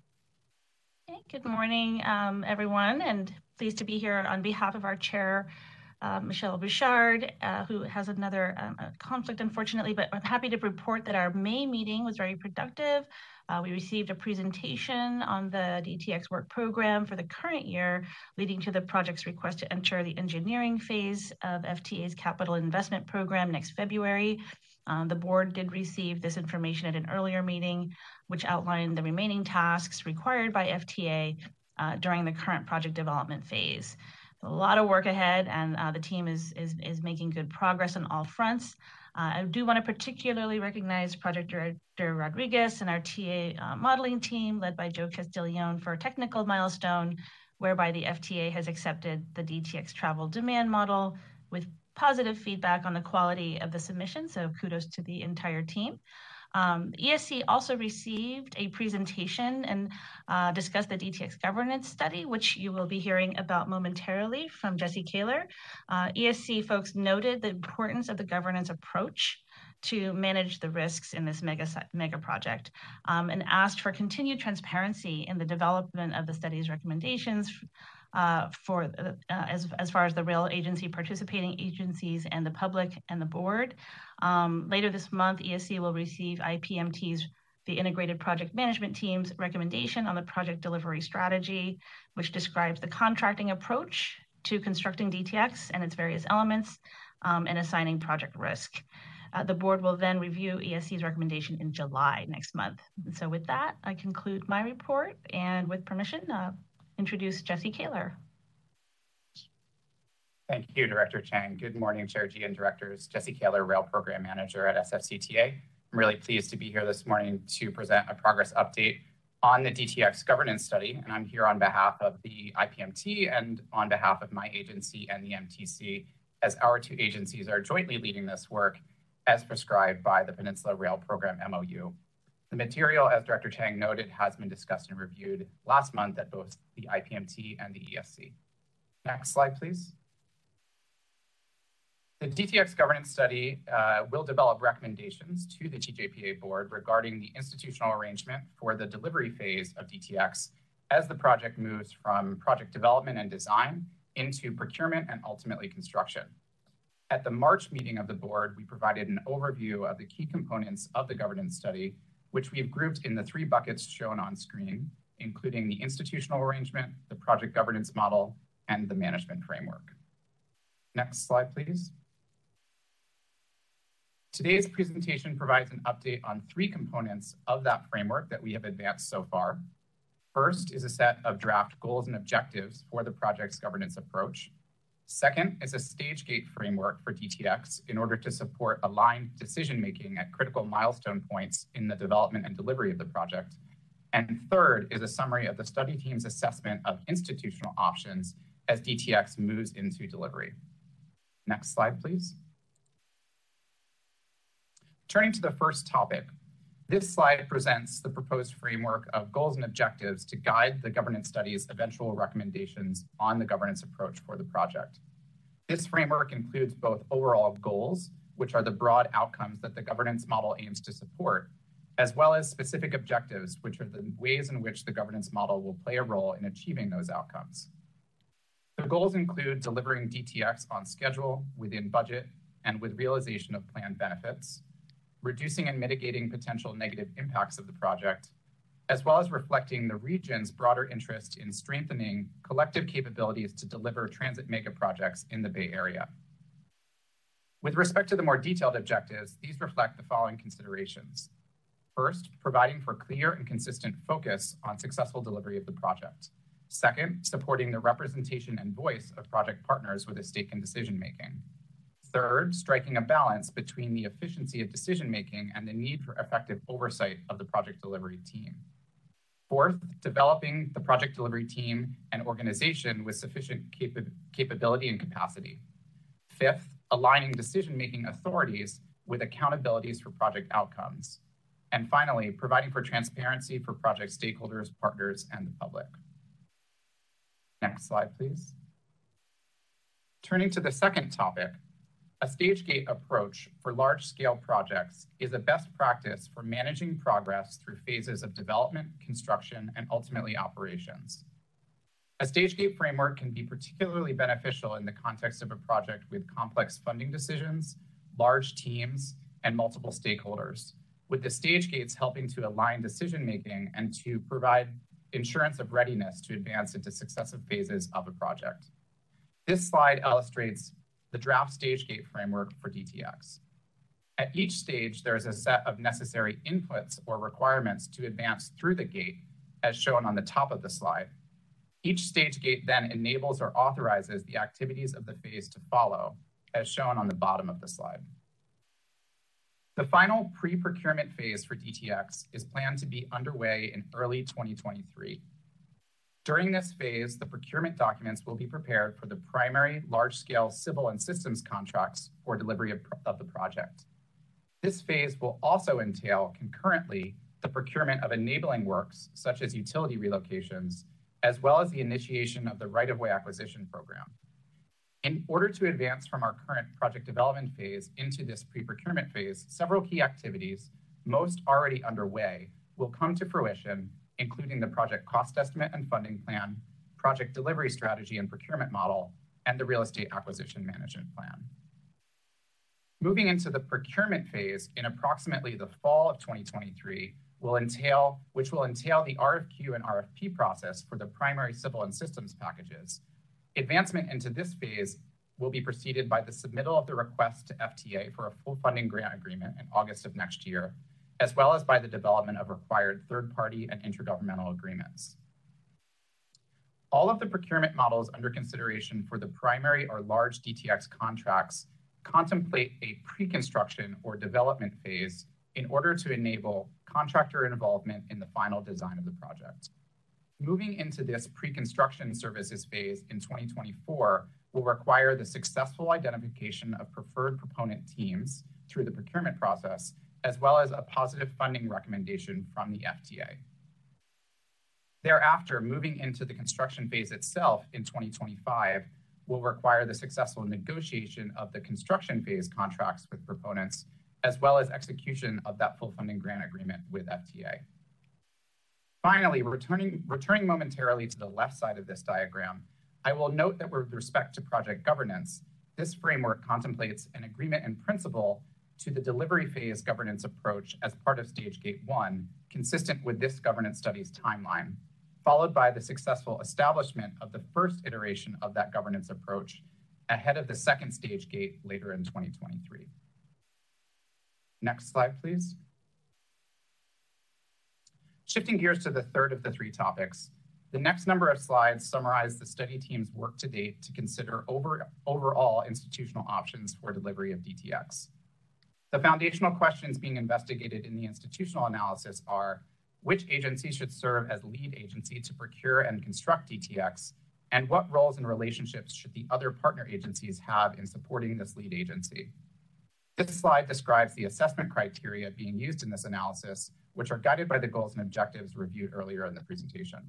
Okay, good morning, everyone, and pleased to be here on behalf of our chair, Michelle Bouchard, who has another conflict, unfortunately, but I'm happy to report that our May meeting was very productive. We received a presentation on the DTX work program for the current year, leading to the project's request to enter the engineering phase of FTA's capital investment program next February. The board did receive this information at an earlier meeting, which outlined the remaining tasks required by FTA during the current project development phase. A lot of work ahead, and the team is making good progress on all fronts. I do want to particularly recognize Project Director Rodriguez and our TA modeling team led by Joe Castiglione for a technical milestone whereby the FTA has accepted the DTX travel demand model with positive feedback on the quality of the submission, so kudos to the entire team. ESC also received a presentation and discussed the DTX governance study, which you will be hearing about momentarily from Jesse Koehler. ESC folks noted the importance of the governance approach to manage the risks in this mega project and asked for continued transparency in the development of the study's recommendations as far as the rail agency, participating agencies, and the public and the board. Later this month, ESC will receive IPMT's, the Integrated Project Management Team's recommendation on the project delivery strategy, which describes the contracting approach to constructing DTX and its various elements and assigning project risk. The board will then review ESC's recommendation in July next month. And so with that, I conclude my report, and with permission, introduce Jesse Koehler. Thank you, Director Chang. Good morning, Chair G and directors. Jesse Koehler, Rail Program Manager at SFCTA. I'm really pleased to be here this morning to present a progress update on the DTX governance study, and I'm here on behalf of the IPMT and on behalf of my agency and the MTC, as our two agencies are jointly leading this work as prescribed by the Peninsula Rail Program MOU. The material, as Director Chang noted, has been discussed and reviewed last month at both the IPMT and the ESC. Next slide, please. The DTX governance study will develop recommendations to the TJPA board regarding the institutional arrangement for the delivery phase of DTX as the project moves from project development and design into procurement and ultimately construction. At the March meeting of the board, we provided an overview of the key components of the governance study, which we've grouped in the 3 buckets shown on screen, including the institutional arrangement, the project governance model, and the management framework. Next slide, please. Today's presentation provides an update on three components of that framework that we have advanced so far. First is a set of draft goals and objectives for the project's governance approach. Second is a stage gate framework for DTX in order to support aligned decision-making at critical milestone points in the development and delivery of the project. And third is a summary of the study team's assessment of institutional options as DTX moves into delivery. Next slide, please. Turning to the first topic, this slide presents the proposed framework of goals and objectives to guide the governance study's eventual recommendations on the governance approach for the project. This framework includes both overall goals, which are the broad outcomes that the governance model aims to support, as well as specific objectives, which are the ways in which the governance model will play a role in achieving those outcomes. The goals include delivering DTX on schedule, within budget, and with realization of planned benefits, reducing and mitigating potential negative impacts of the project, as well as reflecting the region's broader interest in strengthening collective capabilities to deliver transit mega projects in the Bay Area. With respect to the more detailed objectives, these reflect the following considerations. First, providing for clear and consistent focus on successful delivery of the project. Second, supporting the representation and voice of project partners with a stake in decision-making. Third, striking a balance between the efficiency of decision-making and the need for effective oversight of the project delivery team. Fourth, developing the project delivery team and organization with sufficient capability and capacity. Fifth, aligning decision-making authorities with accountabilities for project outcomes. And finally, providing for transparency for project stakeholders, partners, and the public. Next slide, please. Turning to the second topic, a stage gate approach for large-scale projects is a best practice for managing progress through phases of development, construction, and ultimately operations. A stage gate framework can be particularly beneficial in the context of a project with complex funding decisions, large teams, and multiple stakeholders, with the stage gates helping to align decision-making and to provide assurance of readiness to advance into successive phases of a project. This slide illustrates the draft stage gate framework for DTX. At each stage, there is a set of necessary inputs or requirements to advance through the gate, as shown on the top of the slide. Each stage gate then enables or authorizes the activities of the phase to follow, as shown on the bottom of the slide. The final pre-procurement phase for DTX is planned to be underway in early 2023. During this phase, the procurement documents will be prepared for the primary large-scale civil and systems contracts for delivery of the project. This phase will also entail concurrently the procurement of enabling works, such as utility relocations, as well as the initiation of the right-of-way acquisition program. In order to advance from our current project development phase into this pre-procurement phase, several key activities, most already underway, will come to fruition, including the project cost estimate and funding plan, project delivery strategy and procurement model, and the real estate acquisition management plan. Moving into the procurement phase in approximately the fall of 2023, which will entail the RFQ and RFP process for the primary civil and systems packages. Advancement into this phase will be preceded by the submittal of the request to FTA for a full funding grant agreement in August of next year, as well as by the development of required third-party and intergovernmental agreements. All of the procurement models under consideration for the primary or large DTX contracts contemplate a pre-construction or development phase in order to enable contractor involvement in the final design of the project. Moving into this pre-construction services phase in 2024 will require the successful identification of preferred proponent teams through the procurement process, as well as a positive funding recommendation from the FTA. Thereafter, moving into the construction phase itself in 2025 will require the successful negotiation of the construction phase contracts with proponents, as well as execution of that full funding grant agreement with FTA. Finally, returning momentarily to the left side of this diagram, I will note that with respect to project governance, this framework contemplates an agreement in principle to the delivery phase governance approach as part of stage gate 1, consistent with this governance study's timeline. followed by the successful establishment of the first iteration of that governance approach ahead of the second stage gate later in 2023. Next slide, please. Shifting gears to the third of the three topics, the next number of slides summarize the study team's work to date to consider overall institutional options for delivery of DTX. The foundational questions being investigated in the institutional analysis are, which agency should serve as lead agency to procure and construct DTX, and what roles and relationships should the other partner agencies have in supporting this lead agency? This slide describes the assessment criteria being used in this analysis, which are guided by the goals and objectives reviewed earlier in the presentation.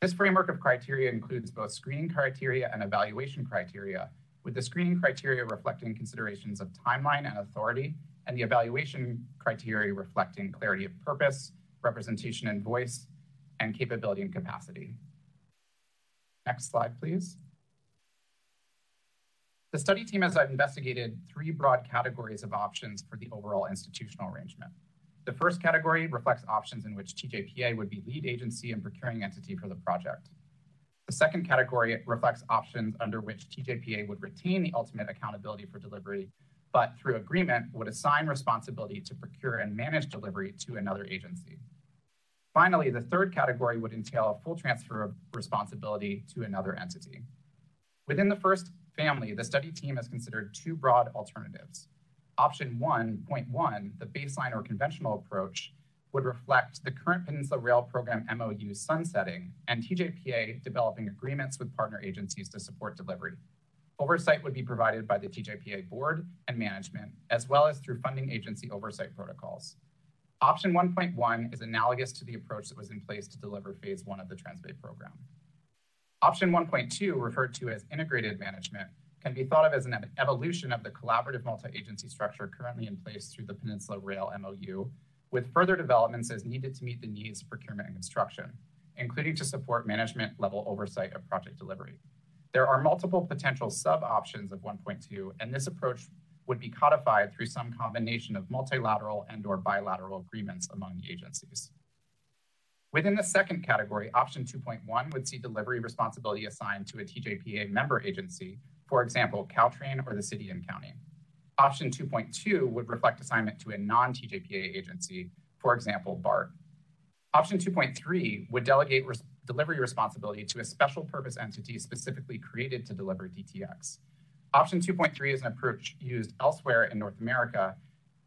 This framework of criteria includes both screening criteria and evaluation criteria, with the screening criteria reflecting considerations of timeline and authority, and the evaluation criteria reflecting clarity of purpose, representation and voice, and capability and capacity. Next slide, please. The study team has investigated three broad categories of options for the overall institutional arrangement. The first category reflects options in which TJPA would be lead agency and procuring entity for the project. The second category reflects options under which TJPA would retain the ultimate accountability for delivery, but through agreement would assign responsibility to procure and manage delivery to another agency. Finally, the third category would entail a full transfer of responsibility to another entity. Within the first family, the study team has considered two broad alternatives. Option 1.1, the baseline or conventional approach, would reflect the current Peninsula Rail Program MOU sunsetting and TJPA developing agreements with partner agencies to support delivery. Oversight would be provided by the TJPA board and management, as well as through funding agency oversight protocols. Option 1.1 is analogous to the approach that was in place to deliver phase one of the Transbay program. Option 1.2, referred to as integrated management, can be thought of as an evolution of the collaborative multi-agency structure currently in place through the Peninsula Rail MOU, with further developments as needed to meet the needs of procurement and construction, including to support management level oversight of project delivery. There are multiple potential sub-options of 1.2, and this approach would be codified through some combination of multilateral and/or bilateral agreements among the agencies. Within the second category, option 2.1 would see delivery responsibility assigned to a TJPA member agency, for example, Caltrain or the city and county. Option 2.2 would reflect assignment to a non-TJPA agency, for example, BART. Option 2.3 would delegate delivery responsibility to a special purpose entity specifically created to deliver DTX. Option 2.3 is an approach used elsewhere in North America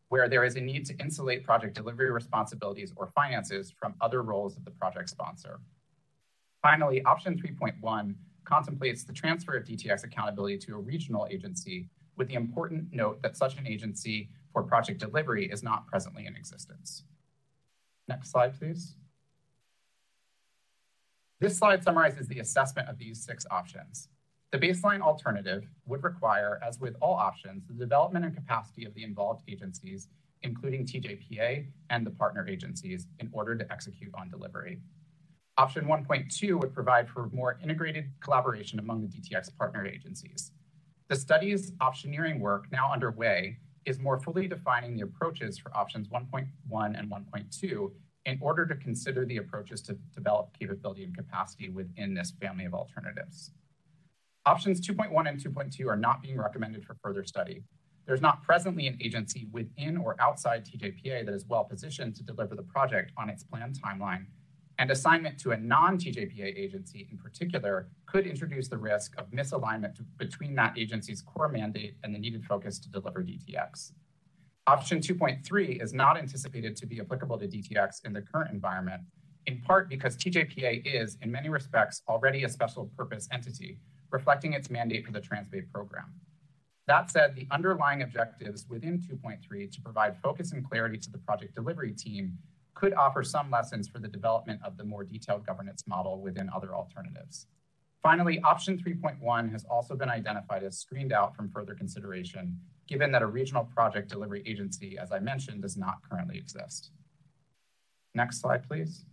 where there is a need to insulate project delivery responsibilities or finances from other roles of the project sponsor. Finally, option 3.1 contemplates the transfer of DTX accountability to a regional agency, with the important note that such an agency for project delivery is not presently in existence. Next slide, please. This slide summarizes the assessment of these six options. The baseline alternative would require, as with all options, the development and capacity of the involved agencies, including TJPA and the partner agencies, in order to execute on delivery. Option 1.2 would provide for more integrated collaboration among the DTX partner agencies. The study's optioneering work now underway is more fully defining the approaches for options 1.1 and 1.2 in order to consider the approaches to develop capability and capacity within this family of alternatives. Options 2.1 and 2.2 are not being recommended for further study. There's not presently an agency within or outside TJPA that is well positioned to deliver the project on its planned timeline, and assignment to a non-TJPA agency in particular could introduce the risk of misalignment between that agency's core mandate and the needed focus to deliver DTX. Option 2.3 is not anticipated to be applicable to DTX in the current environment, in part because TJPA is, in many respects, already a special purpose entity, reflecting its mandate for the Transbay program. That said, the underlying objectives within 2.3 to provide focus and clarity to the project delivery team could offer some lessons for the development of the more detailed governance model within other alternatives. Finally, option 3.1 has also been identified as screened out from further consideration, given that a regional project delivery agency, as I mentioned, does not currently exist. Next slide, please.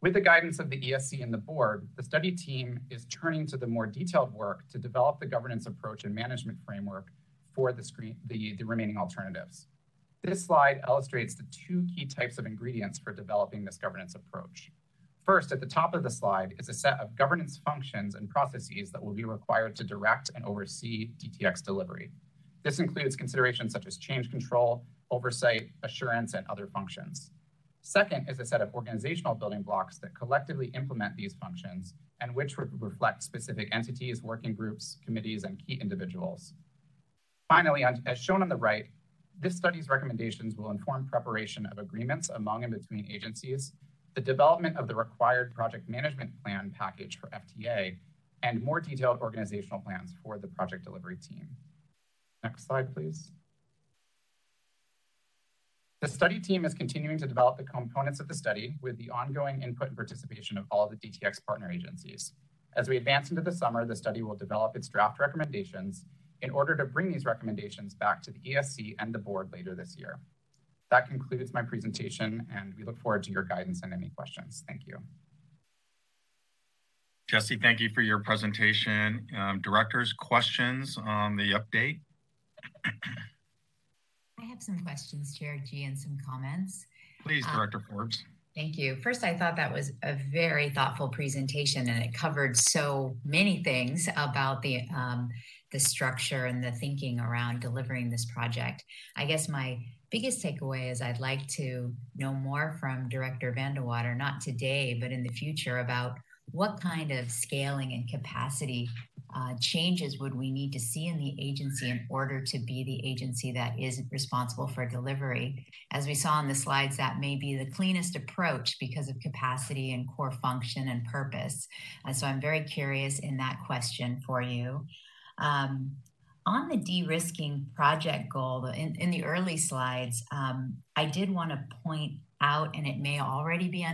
With the guidance of the ESC and the board, the study team is turning to the more detailed work to develop the governance approach and management framework for the remaining alternatives. This slide illustrates the two key types of ingredients for developing this governance approach. First, at the top of the slide is a set of governance functions and processes that will be required to direct and oversee DTX delivery. This includes considerations such as change control, oversight, assurance, and other functions. Second is a set of organizational building blocks that collectively implement these functions and which would reflect specific entities, working groups, committees, and key individuals. Finally, as shown on the right, this study's recommendations will inform preparation of agreements among and between agencies, the development of the required project management plan package for FTA, and more detailed organizational plans for the project delivery team. Next slide, please. The study team is continuing to develop the components of the study with the ongoing input and participation of all the DTX partner agencies. As we advance into the summer, the study will develop its draft recommendations in order to bring these recommendations back to the ESC and the board later this year. That concludes my presentation, and we look forward to your guidance and any questions. Thank you. Jesse, thank you for your presentation. Directors, questions on the update? I have some questions, Chair G, and some comments. Please, Director Forbes. Thank you. First, I thought that was a very thoughtful presentation, and it covered so many things about the structure and the thinking around delivering this project. I guess my biggest takeaway is I'd like to know more from Director Vandewater, not today, but in the future, about what kind of scaling and capacity changes would we need to see in the agency in order to be the agency that is responsible for delivery. As we saw on the slides, that may be the cleanest approach because of capacity and core function and purpose. So I'm very curious in that question for you. On the de-risking project goal, in the early slides, I did want to point out, and it may already be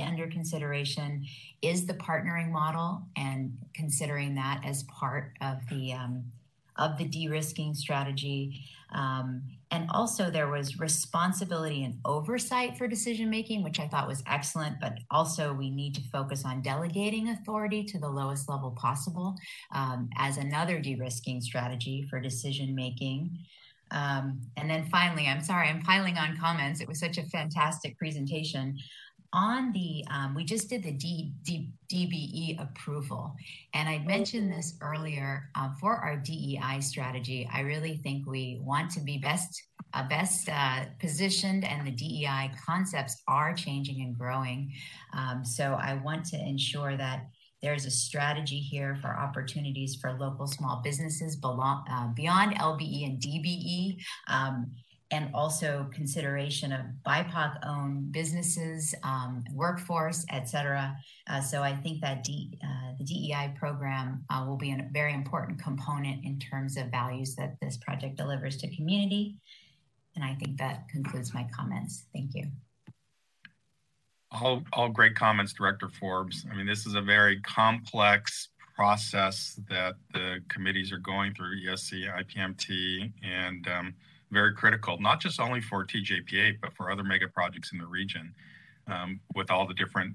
under consideration, is the partnering model and considering that as part of the de-risking strategy. And also there was responsibility and oversight for decision-making, which I thought was excellent, but also we need to focus on delegating authority to the lowest level possible as another de-risking strategy for decision-making. And then finally, I'm sorry, I'm piling on comments. It was such a fantastic presentation. On the, we just did the DBE approval. And I mentioned this earlier, for our DEI strategy, I really think we want to be best positioned, and the DEI concepts are changing and growing. So I want to ensure that there's a strategy here for opportunities for local small businesses beyond LBE and DBE, and also consideration of BIPOC-owned businesses, workforce, et cetera. So I think that the DEI program will be a very important component in terms of values that this project delivers to community. And I think that concludes my comments. Thank you. All great comments, Director Forbes. I mean, this is a very complex process that the committees are going through, ESC, IPMT, and very critical, not just only for TJPA, but for other mega projects in the region, with all the different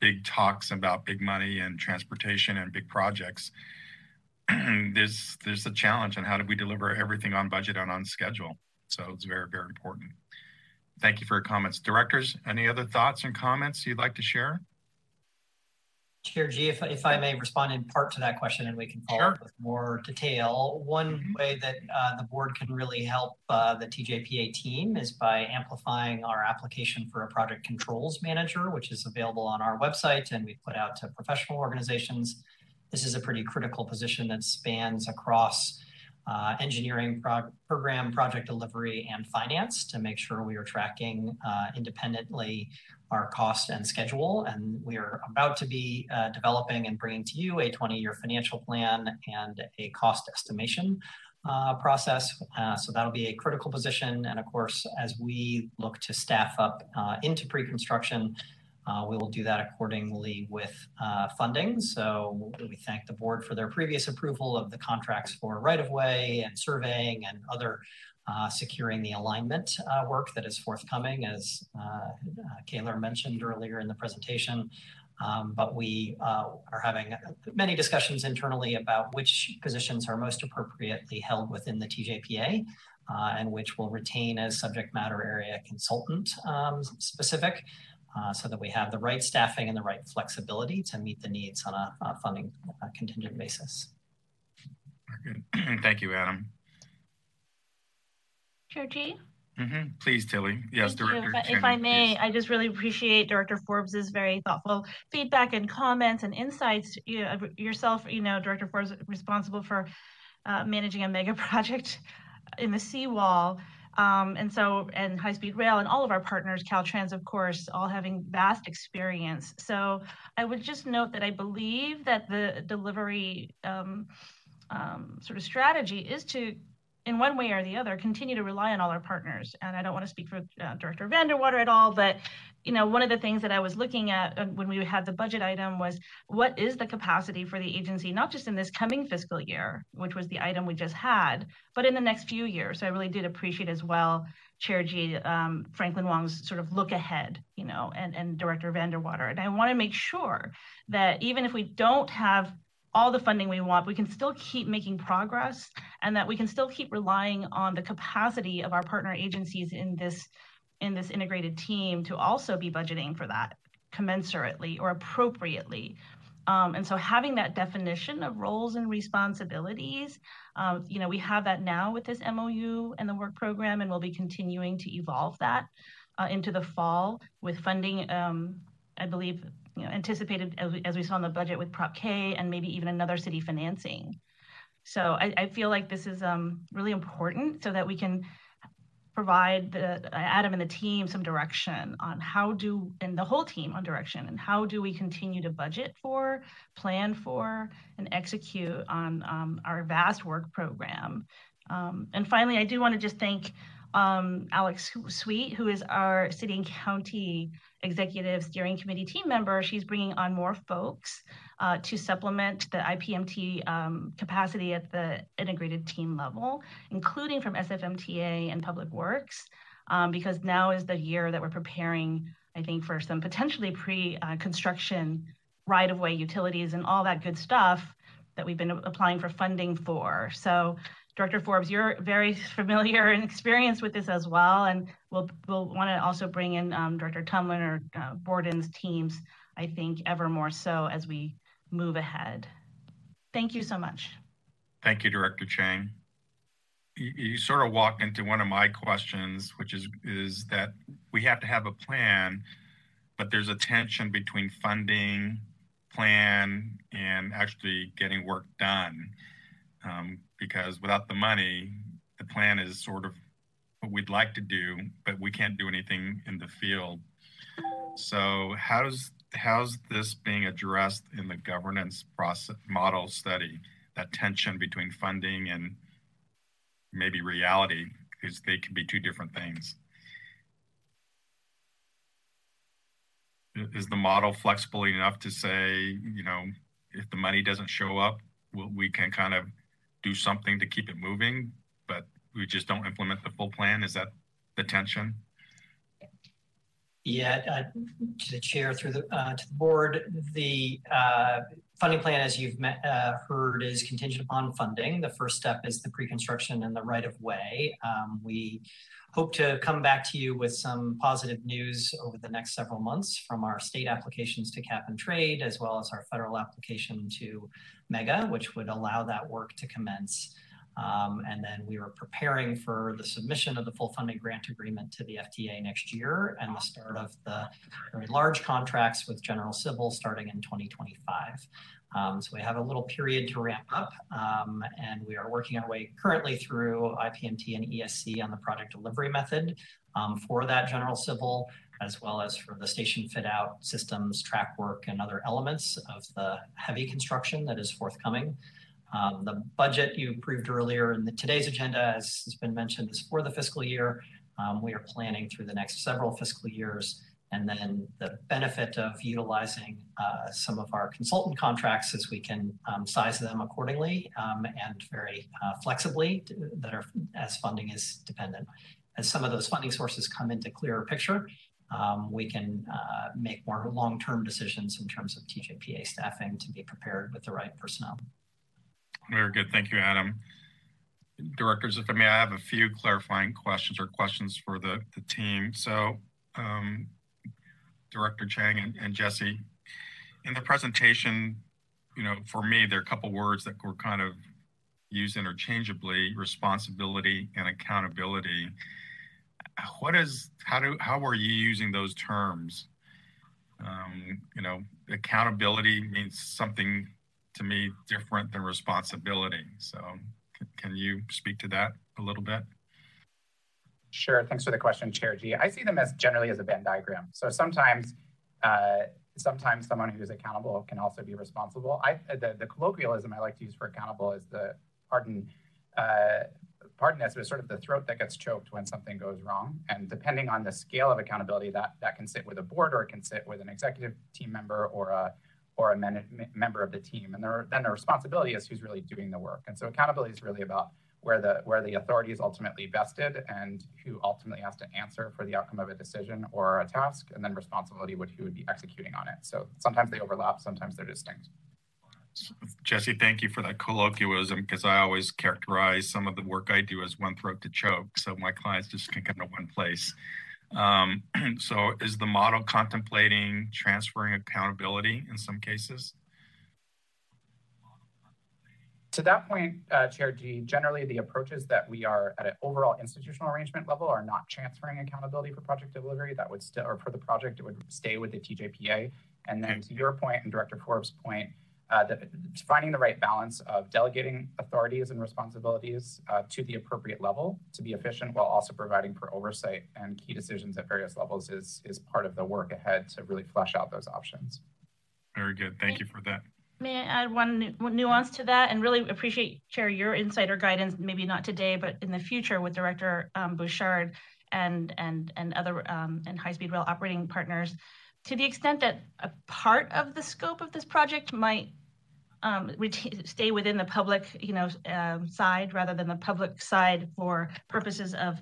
big talks about big money and transportation and big projects. There's a challenge on how do we deliver everything on budget and on schedule. So it's very, very important. Thank you for your comments. Directors, any other thoughts and comments you'd like to share? Chair G, if I may respond in part to that question, and we can follow up with more detail. One way that the board can really help the TJPA team is by amplifying our application for a project controls manager, which is available on our website, and we put out to professional organizations. This is a pretty critical position that spans across engineering, program, project delivery, and finance to make sure we are tracking independently our cost and schedule. And we are about to be developing and bringing to you a 20-year financial plan and a cost estimation process. So that'll be a critical position. And of course, as we look to staff up into pre-construction, we will do that accordingly with funding. So we thank the board for their previous approval of the contracts for right-of-way and surveying and other securing the alignment work that is forthcoming, as Koehler mentioned earlier in the presentation. But we are having many discussions internally about which positions are most appropriately held within the TJPA. And which will retain as subject matter area consultant specific. so that we have the right staffing and the right flexibility to meet the needs on a funding contingent basis. Thank you, Adam. Chair G? Mm-hmm. Please, Tilly. Yes, Director. If I may, please. I just really appreciate Director Forbes's very thoughtful feedback and comments and insights. You know, yourself, you know, Director Forbes, responsible for managing a mega project in the seawall, and high-speed rail, and all of our partners, Caltrans, of course, all having vast experience. So I would just note that I believe that the delivery sort of strategy is to, in one way or the other, continue to rely on all our partners. And I don't want to speak for Director Vanderwater at all, but you know, one of the things that I was looking at when we had the budget item was, what is the capacity for the agency, not just in this coming fiscal year, which was the item we just had, but in the next few years. So I really did appreciate as well, Chair G, Franklin Wong's sort of look ahead, you know, and Director Vanderwater. And I want to make sure that even if we don't have all the funding we want, we can still keep making progress, and that we can still keep relying on the capacity of our partner agencies in this integrated team to also be budgeting for that commensurately or appropriately. And so having that definition of roles and responsibilities, you know, we have that now with this MOU and the work program, and we'll be continuing to evolve that into the fall with funding, I believe, you know, anticipated as we saw in the budget with Prop K, and maybe even another city financing. So I feel like this is really important, so that we can provide Adam and the team some direction on how do, and the whole team on direction, and how do we continue to budget for, plan for, and execute on our vast work program. And finally, I do want to just thank Alex Sweet, who is our City and County Executive Steering Committee team member. She's bringing on more folks to supplement the IPMT capacity at the integrated team level, including from SFMTA and Public Works, because now is the year that we're preparing, I think, for some potentially pre-construction right-of-way utilities and all that good stuff that we've been applying for funding for. So Director Forbes, you're very familiar and experienced with this as well, and we'll want to also bring in Director Tumlin or Borden's teams, I think, ever more so as we move ahead. Thank you so much. Thank you, Director Chang. You sort of walked into one of my questions, which is that we have to have a plan, but there's a tension between funding, plan, and actually getting work done. Because without the money, the plan is sort of what we'd like to do, but we can't do anything in the field. So how's this being addressed in the governance process model study, that tension between funding and maybe reality, because they can be two different things? Is the model flexible enough to say, you know, if the money doesn't show up, we can kind of do something to keep it moving, but we just don't implement the full plan? Is that the tension? Yeah, to the chair, through the to the board, the funding plan, as you've heard, is contingent upon funding. The first step is the pre-construction and the right of way. We hope to come back to you with some positive news over the next several months from our state applications to cap and trade, as well as our federal application to Mega, which would allow that work to commence. And then we were preparing for the submission of the full funding grant agreement to the FTA next year, and the start of the very large contracts with General Civil starting in 2025. So we have a little period to ramp up, and we are working our way currently through IPMT and ESC on the project delivery method for that General Civil, as well as for the station fit out systems, track work, and other elements of the heavy construction that is forthcoming. The budget you approved earlier in today's agenda, as has been mentioned, is for the fiscal year. We are planning through the next several fiscal years, and then the benefit of utilizing some of our consultant contracts is we can size them accordingly and very flexibly, that are as funding is dependent. As some of those funding sources come into clearer picture, we can make more long-term decisions in terms of TJPA staffing to be prepared with the right personnel. Very good. Thank you, Adam. Directors, if I may, I have a few clarifying questions or questions for the team. So Director Chang and Jesse. In the presentation, you know, for me, there are a couple words that were kind of used interchangeably: responsibility and accountability. How are you using those terms? You know, accountability means something to me different than responsibility. So can you speak to that a little bit? Sure. Thanks for the question, Chair G. I see them as generally as a Venn diagram. So sometimes someone who's accountable can also be responsible. The colloquialism I like to use for accountable is the pardonness, but sort of the throat that gets choked when something goes wrong. And depending on the scale of accountability, that can sit with a board, or it can sit with an executive team member, or a member of the team. And then the responsibility is who's really doing the work. And so accountability is really about where the authority is ultimately vested and who ultimately has to answer for the outcome of a decision or a task, and then responsibility with who would be executing on it. So sometimes they overlap, sometimes they're distinct. Jesse, thank you for that colloquialism, because I always characterize some of the work I do as one throat to choke, so my clients just can come to one place. So is the model contemplating transferring accountability in some cases? To that point, Chair G, generally the approaches that we are at an overall institutional arrangement level are not transferring accountability for project delivery. That would still, or for the project, it would stay with the TJPA. And then to your point and Director Forbes' point, finding the right balance of delegating authorities and responsibilities to the appropriate level to be efficient, while also providing for oversight and key decisions at various levels is part of the work ahead to really flesh out those options. Very good. Thank you for that. May I add one nuance to that, and really appreciate, Chair, your insight or guidance, maybe not today, but in the future with Director Bouchard and other and high-speed rail operating partners. To the extent that a part of the scope of this project might stay within the public, side rather than the public side for purposes of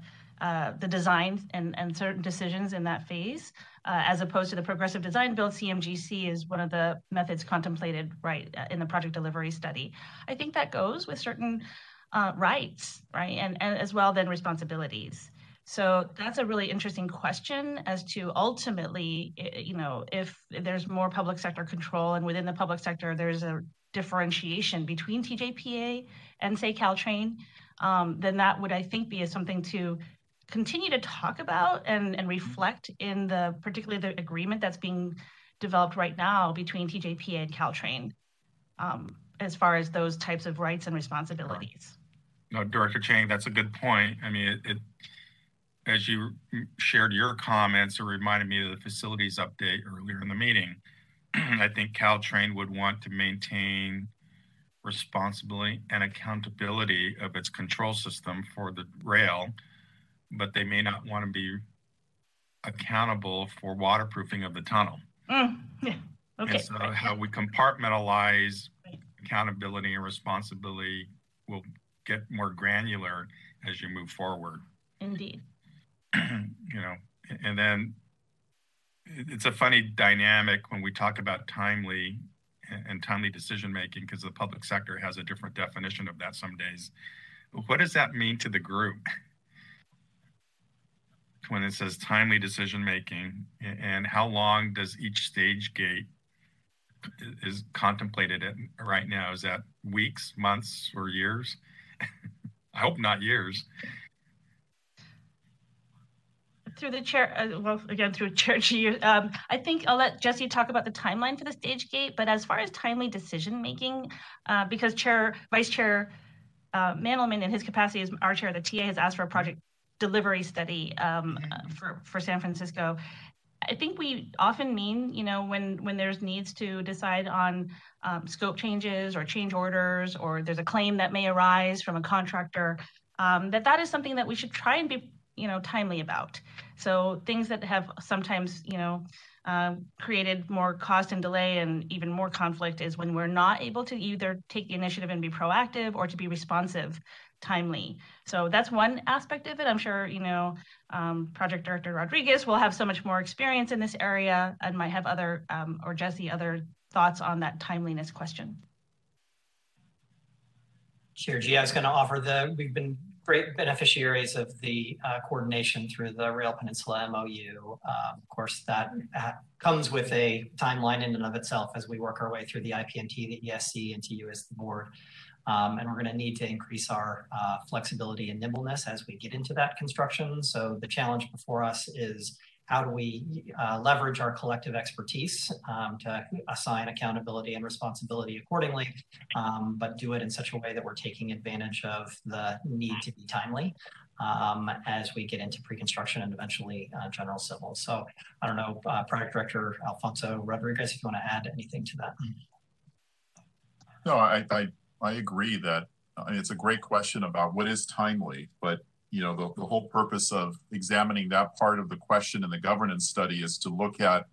the design and certain decisions in that phase, as opposed to the progressive design build, CMGC is one of the methods contemplated in the project delivery study. I think that goes with certain rights, and as well then responsibilities. So that's a really interesting question as to ultimately, if there's more public sector control, and within the public sector, there's a differentiation between TJPA and, say, Caltrain, then that would, I think, be something to continue to talk about and reflect in the, particularly the agreement that's being developed right now between TJPA and Caltrain, as far as those types of rights and responsibilities. No, Director Chang, that's a good point. I mean, as you shared your comments, it reminded me of the facilities update earlier in the meeting. I think Caltrain would want to maintain responsibility and accountability of its control system for the rail, but they may not want to be accountable for waterproofing of the tunnel. Yeah. Okay. And so how we compartmentalize accountability and responsibility will get more granular as you move forward. Indeed. And then it's a funny dynamic when we talk about timely and timely decision-making, because the public sector has a different definition of that some days. What does that mean to the group when it says timely decision-making, and how long does each stage gate is contemplated at right now? Is that weeks, months, or years? I hope not years. Through the chair, through Chair G, I think I'll let Jesse talk about the timeline for the stage gate, but as far as timely decision making, because Vice Chair Mandelman, in his capacity as our chair of the TA, has asked for a project delivery study for San Francisco. I think we often mean, when there's needs to decide on scope changes or change orders, or there's a claim that may arise from a contractor, that is something that we should try and be timely about. So things that have sometimes, created more cost and delay and even more conflict is when we're not able to either take the initiative and be proactive or to be responsive timely. So that's one aspect of it. I'm sure, Project Director Rodriguez will have so much more experience in this area and might have other, or Jesse, other thoughts on that timeliness question. Sure, G, I was going to offer we've been great beneficiaries of the coordination through the Rail Peninsula MOU. Of course, that comes with a timeline in and of itself as we work our way through the IPMT, the ESC, and TU as the board. And we're going to need to increase our flexibility and nimbleness as we get into that construction. So the challenge before us is how do we leverage our collective expertise to assign accountability and responsibility accordingly, but do it in such a way that we're taking advantage of the need to be timely as we get into pre-construction and eventually general civil. So I don't know, Project Director Alfonso Rodriguez, if you want to add anything to that. No, I agree that it's a great question about what is timely, but you know, the whole purpose of examining that part of the question in the governance study is to look at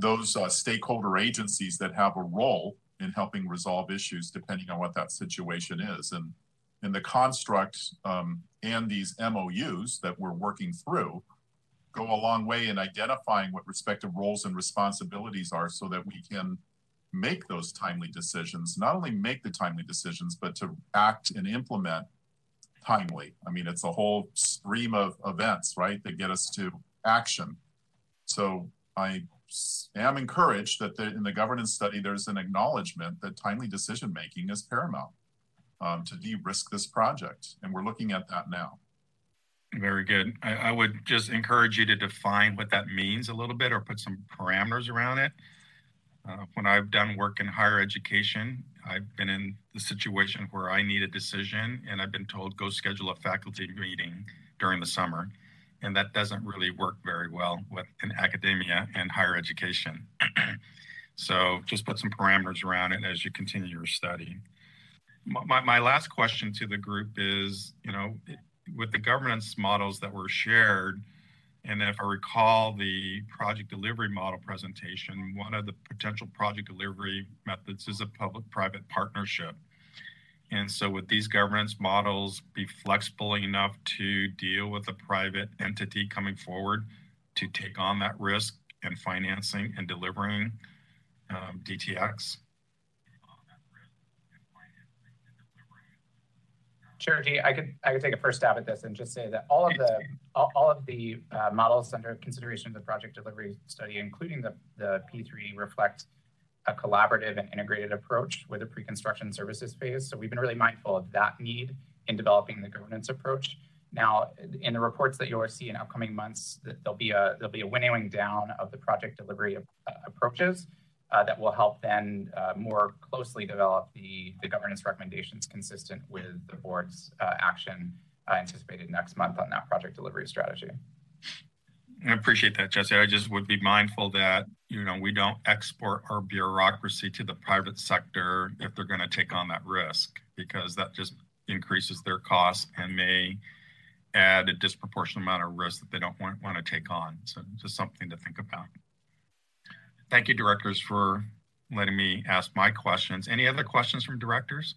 those stakeholder agencies that have a role in helping resolve issues, depending on what that situation is. And in the construct and these MOUs that we're working through go a long way in identifying what respective roles and responsibilities are so that we can make those timely decisions, not only make the timely decisions, but to act and implement timely. I mean, it's a whole stream of events, right, that get us to action. So I am encouraged that in the governance study, there's an acknowledgement that timely decision-making is paramount to de-risk this project. And we're looking at that now. Very good. I would just encourage you to define what that means a little bit or put some parameters around it. When I've done work in higher education, I've been in the situation where I need a decision and I've been told, go schedule a faculty meeting during the summer. And that doesn't really work very well in academia and higher education. So just put some parameters around it as you continue your study. My last question to the group is, you know, with the governance models that were shared, and if I recall the project delivery model presentation, one of the potential project delivery methods is a public-private partnership. And so would these governance models be flexible enough to deal with a private entity coming forward to take on that risk and financing and delivering DTX? Sure, G. I could take a first stab at this and just say that all of the models under consideration of the project delivery study, including the P3, reflect a collaborative and integrated approach with a pre-construction services phase. So we've been really mindful of that need in developing the governance approach. Now, in the reports that you'll see in upcoming months, there'll be a winnowing down of the project delivery approaches that will help then more closely develop the governance recommendations consistent with the board's action anticipated next month on that project delivery strategy. I appreciate that, Jesse. I just would be mindful that, you know, we don't export our bureaucracy to the private sector if they're going to take on that risk, because that just increases their costs and may add a disproportionate amount of risk that they don't want to take on. So just something to think about. Thank you, directors, for letting me ask my questions. Any other questions from directors?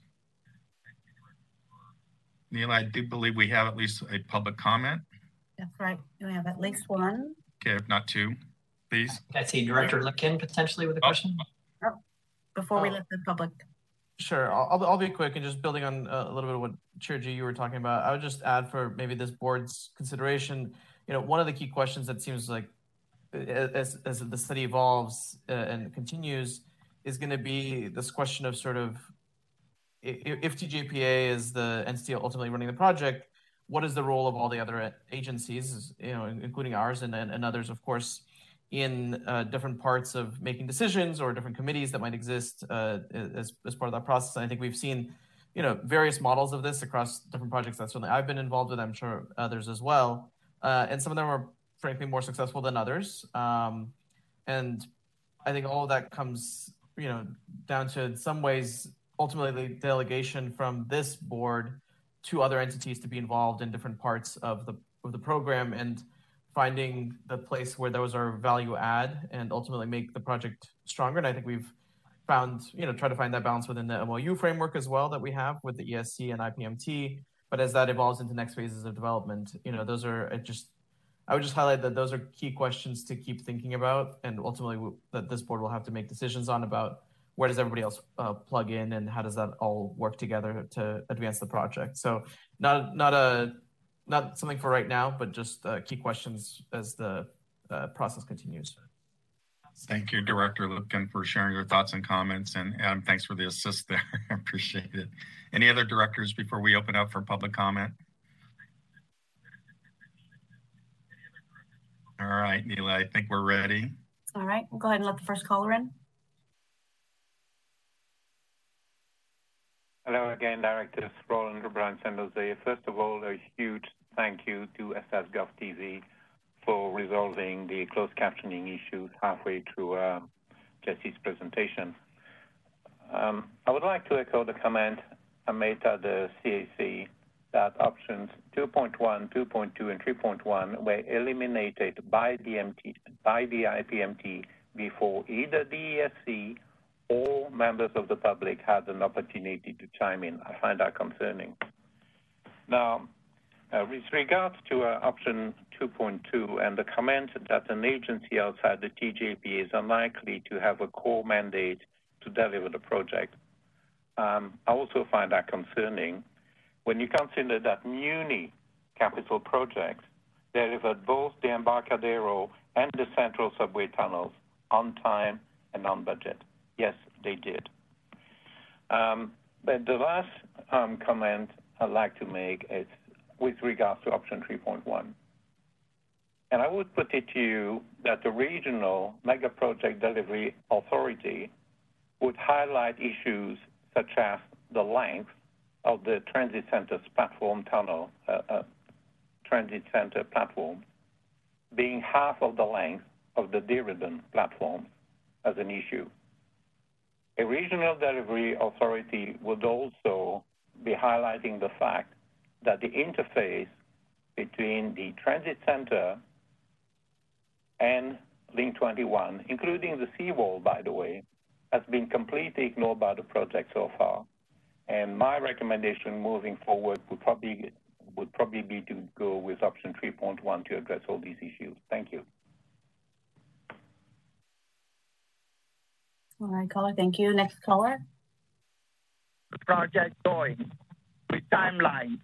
Neil, I do believe we have at least a public comment. That's right. We have at least one. Okay, if not two, please. I see Director Lipkin potentially with a question. Before we let the public. Sure, I'll be quick and just building on a little bit of what Chirji you were talking about. I would just add for maybe this board's consideration, you know, one of the key questions that seems like as the study evolves and continues is going to be this question of sort of if TJPA is the entity ultimately running the project, what is the role of all the other agencies, you know, including ours and others, of course, in different parts of making decisions or different committees that might exist as part of that process. And I think we've seen, you know, various models of this across different projects. That's something I've been involved with. I'm sure others as well. And some of them are frankly more successful than others. And I think all of that comes, you know, down to in some ways, ultimately the delegation from this board to other entities to be involved in different parts of the program and finding the place where those are value add and ultimately make the project stronger. And I think we've found, you know, try to find that balance within the MOU framework as well that we have with the ESC and IPMT. But as that evolves into next phases of development, you know, those are just, I would just highlight that those are key questions to keep thinking about and ultimately that this board will have to make decisions on about where does everybody else plug in, and how does that all work together to advance the project? So not something for right now, but just key questions as the process continues. Thank you, Director Lipkin, for sharing your thoughts and comments, and Adam, thanks for the assist there. I appreciate it. Any other directors before we open up for public comment? All right, Neela, I think we're ready. All right, we'll go ahead and let the first caller in. Hello again, Directors Roland and Brian San Jose. First of all, a huge thank you to SFGov TV for resolving the closed captioning issues halfway through Jesse's presentation. I would like to echo the comment I made at the CAC that options 2.1, 2.2, and 3.1 were eliminated by the IPMT before either the ESC or members of the public had an opportunity to chime in. I find that concerning. Now, with regards to option 2.2 and the comment that an agency outside the TJPA is unlikely to have a core mandate to deliver the project, I also find that concerning. When you consider that Muni capital projects delivered both the Embarcadero and the Central Subway tunnels on time and on budget. Yes, they did. But the last comment I'd like to make is with regards to option 3.1. And I would put it to you that the regional mega project delivery authority would highlight issues such as the length of the transit center's platform tunnel, transit center platform, being half of the length of the derivative platform as an issue. A regional delivery authority would also be highlighting the fact that the interface between the transit center and Link 21, including the seawall, by the way, has been completely ignored by the project so far. And my recommendation moving forward would probably be to go with option 3.1 to address all these issues. Thank you. All right, caller, thank you. Next caller. Project going with timelines.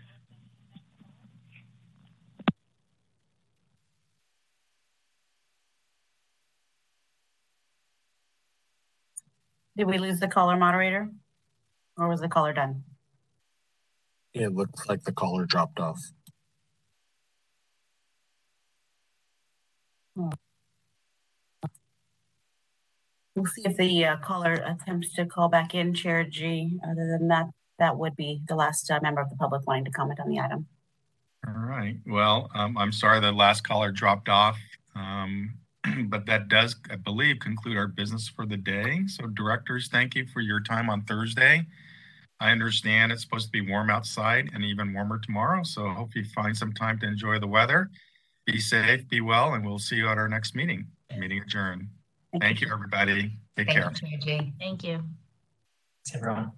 Did we lose the caller, moderator? Or was the caller done? It looks like the caller dropped off. Oh. We'll see if the caller attempts to call back in, Chair G. Other than that, that would be the last member of the public wanting to comment on the item. All right. Well, I'm sorry the last caller dropped off, but that does, I believe, conclude our business for the day. So, directors, thank you for your time on Thursday. I understand it's supposed to be warm outside and even warmer tomorrow. So I hope you find some time to enjoy the weather. Be safe, be well, and we'll see you at our next meeting. Meeting adjourned. Thank you, everybody. Take care. Thank you. Thanks, everyone.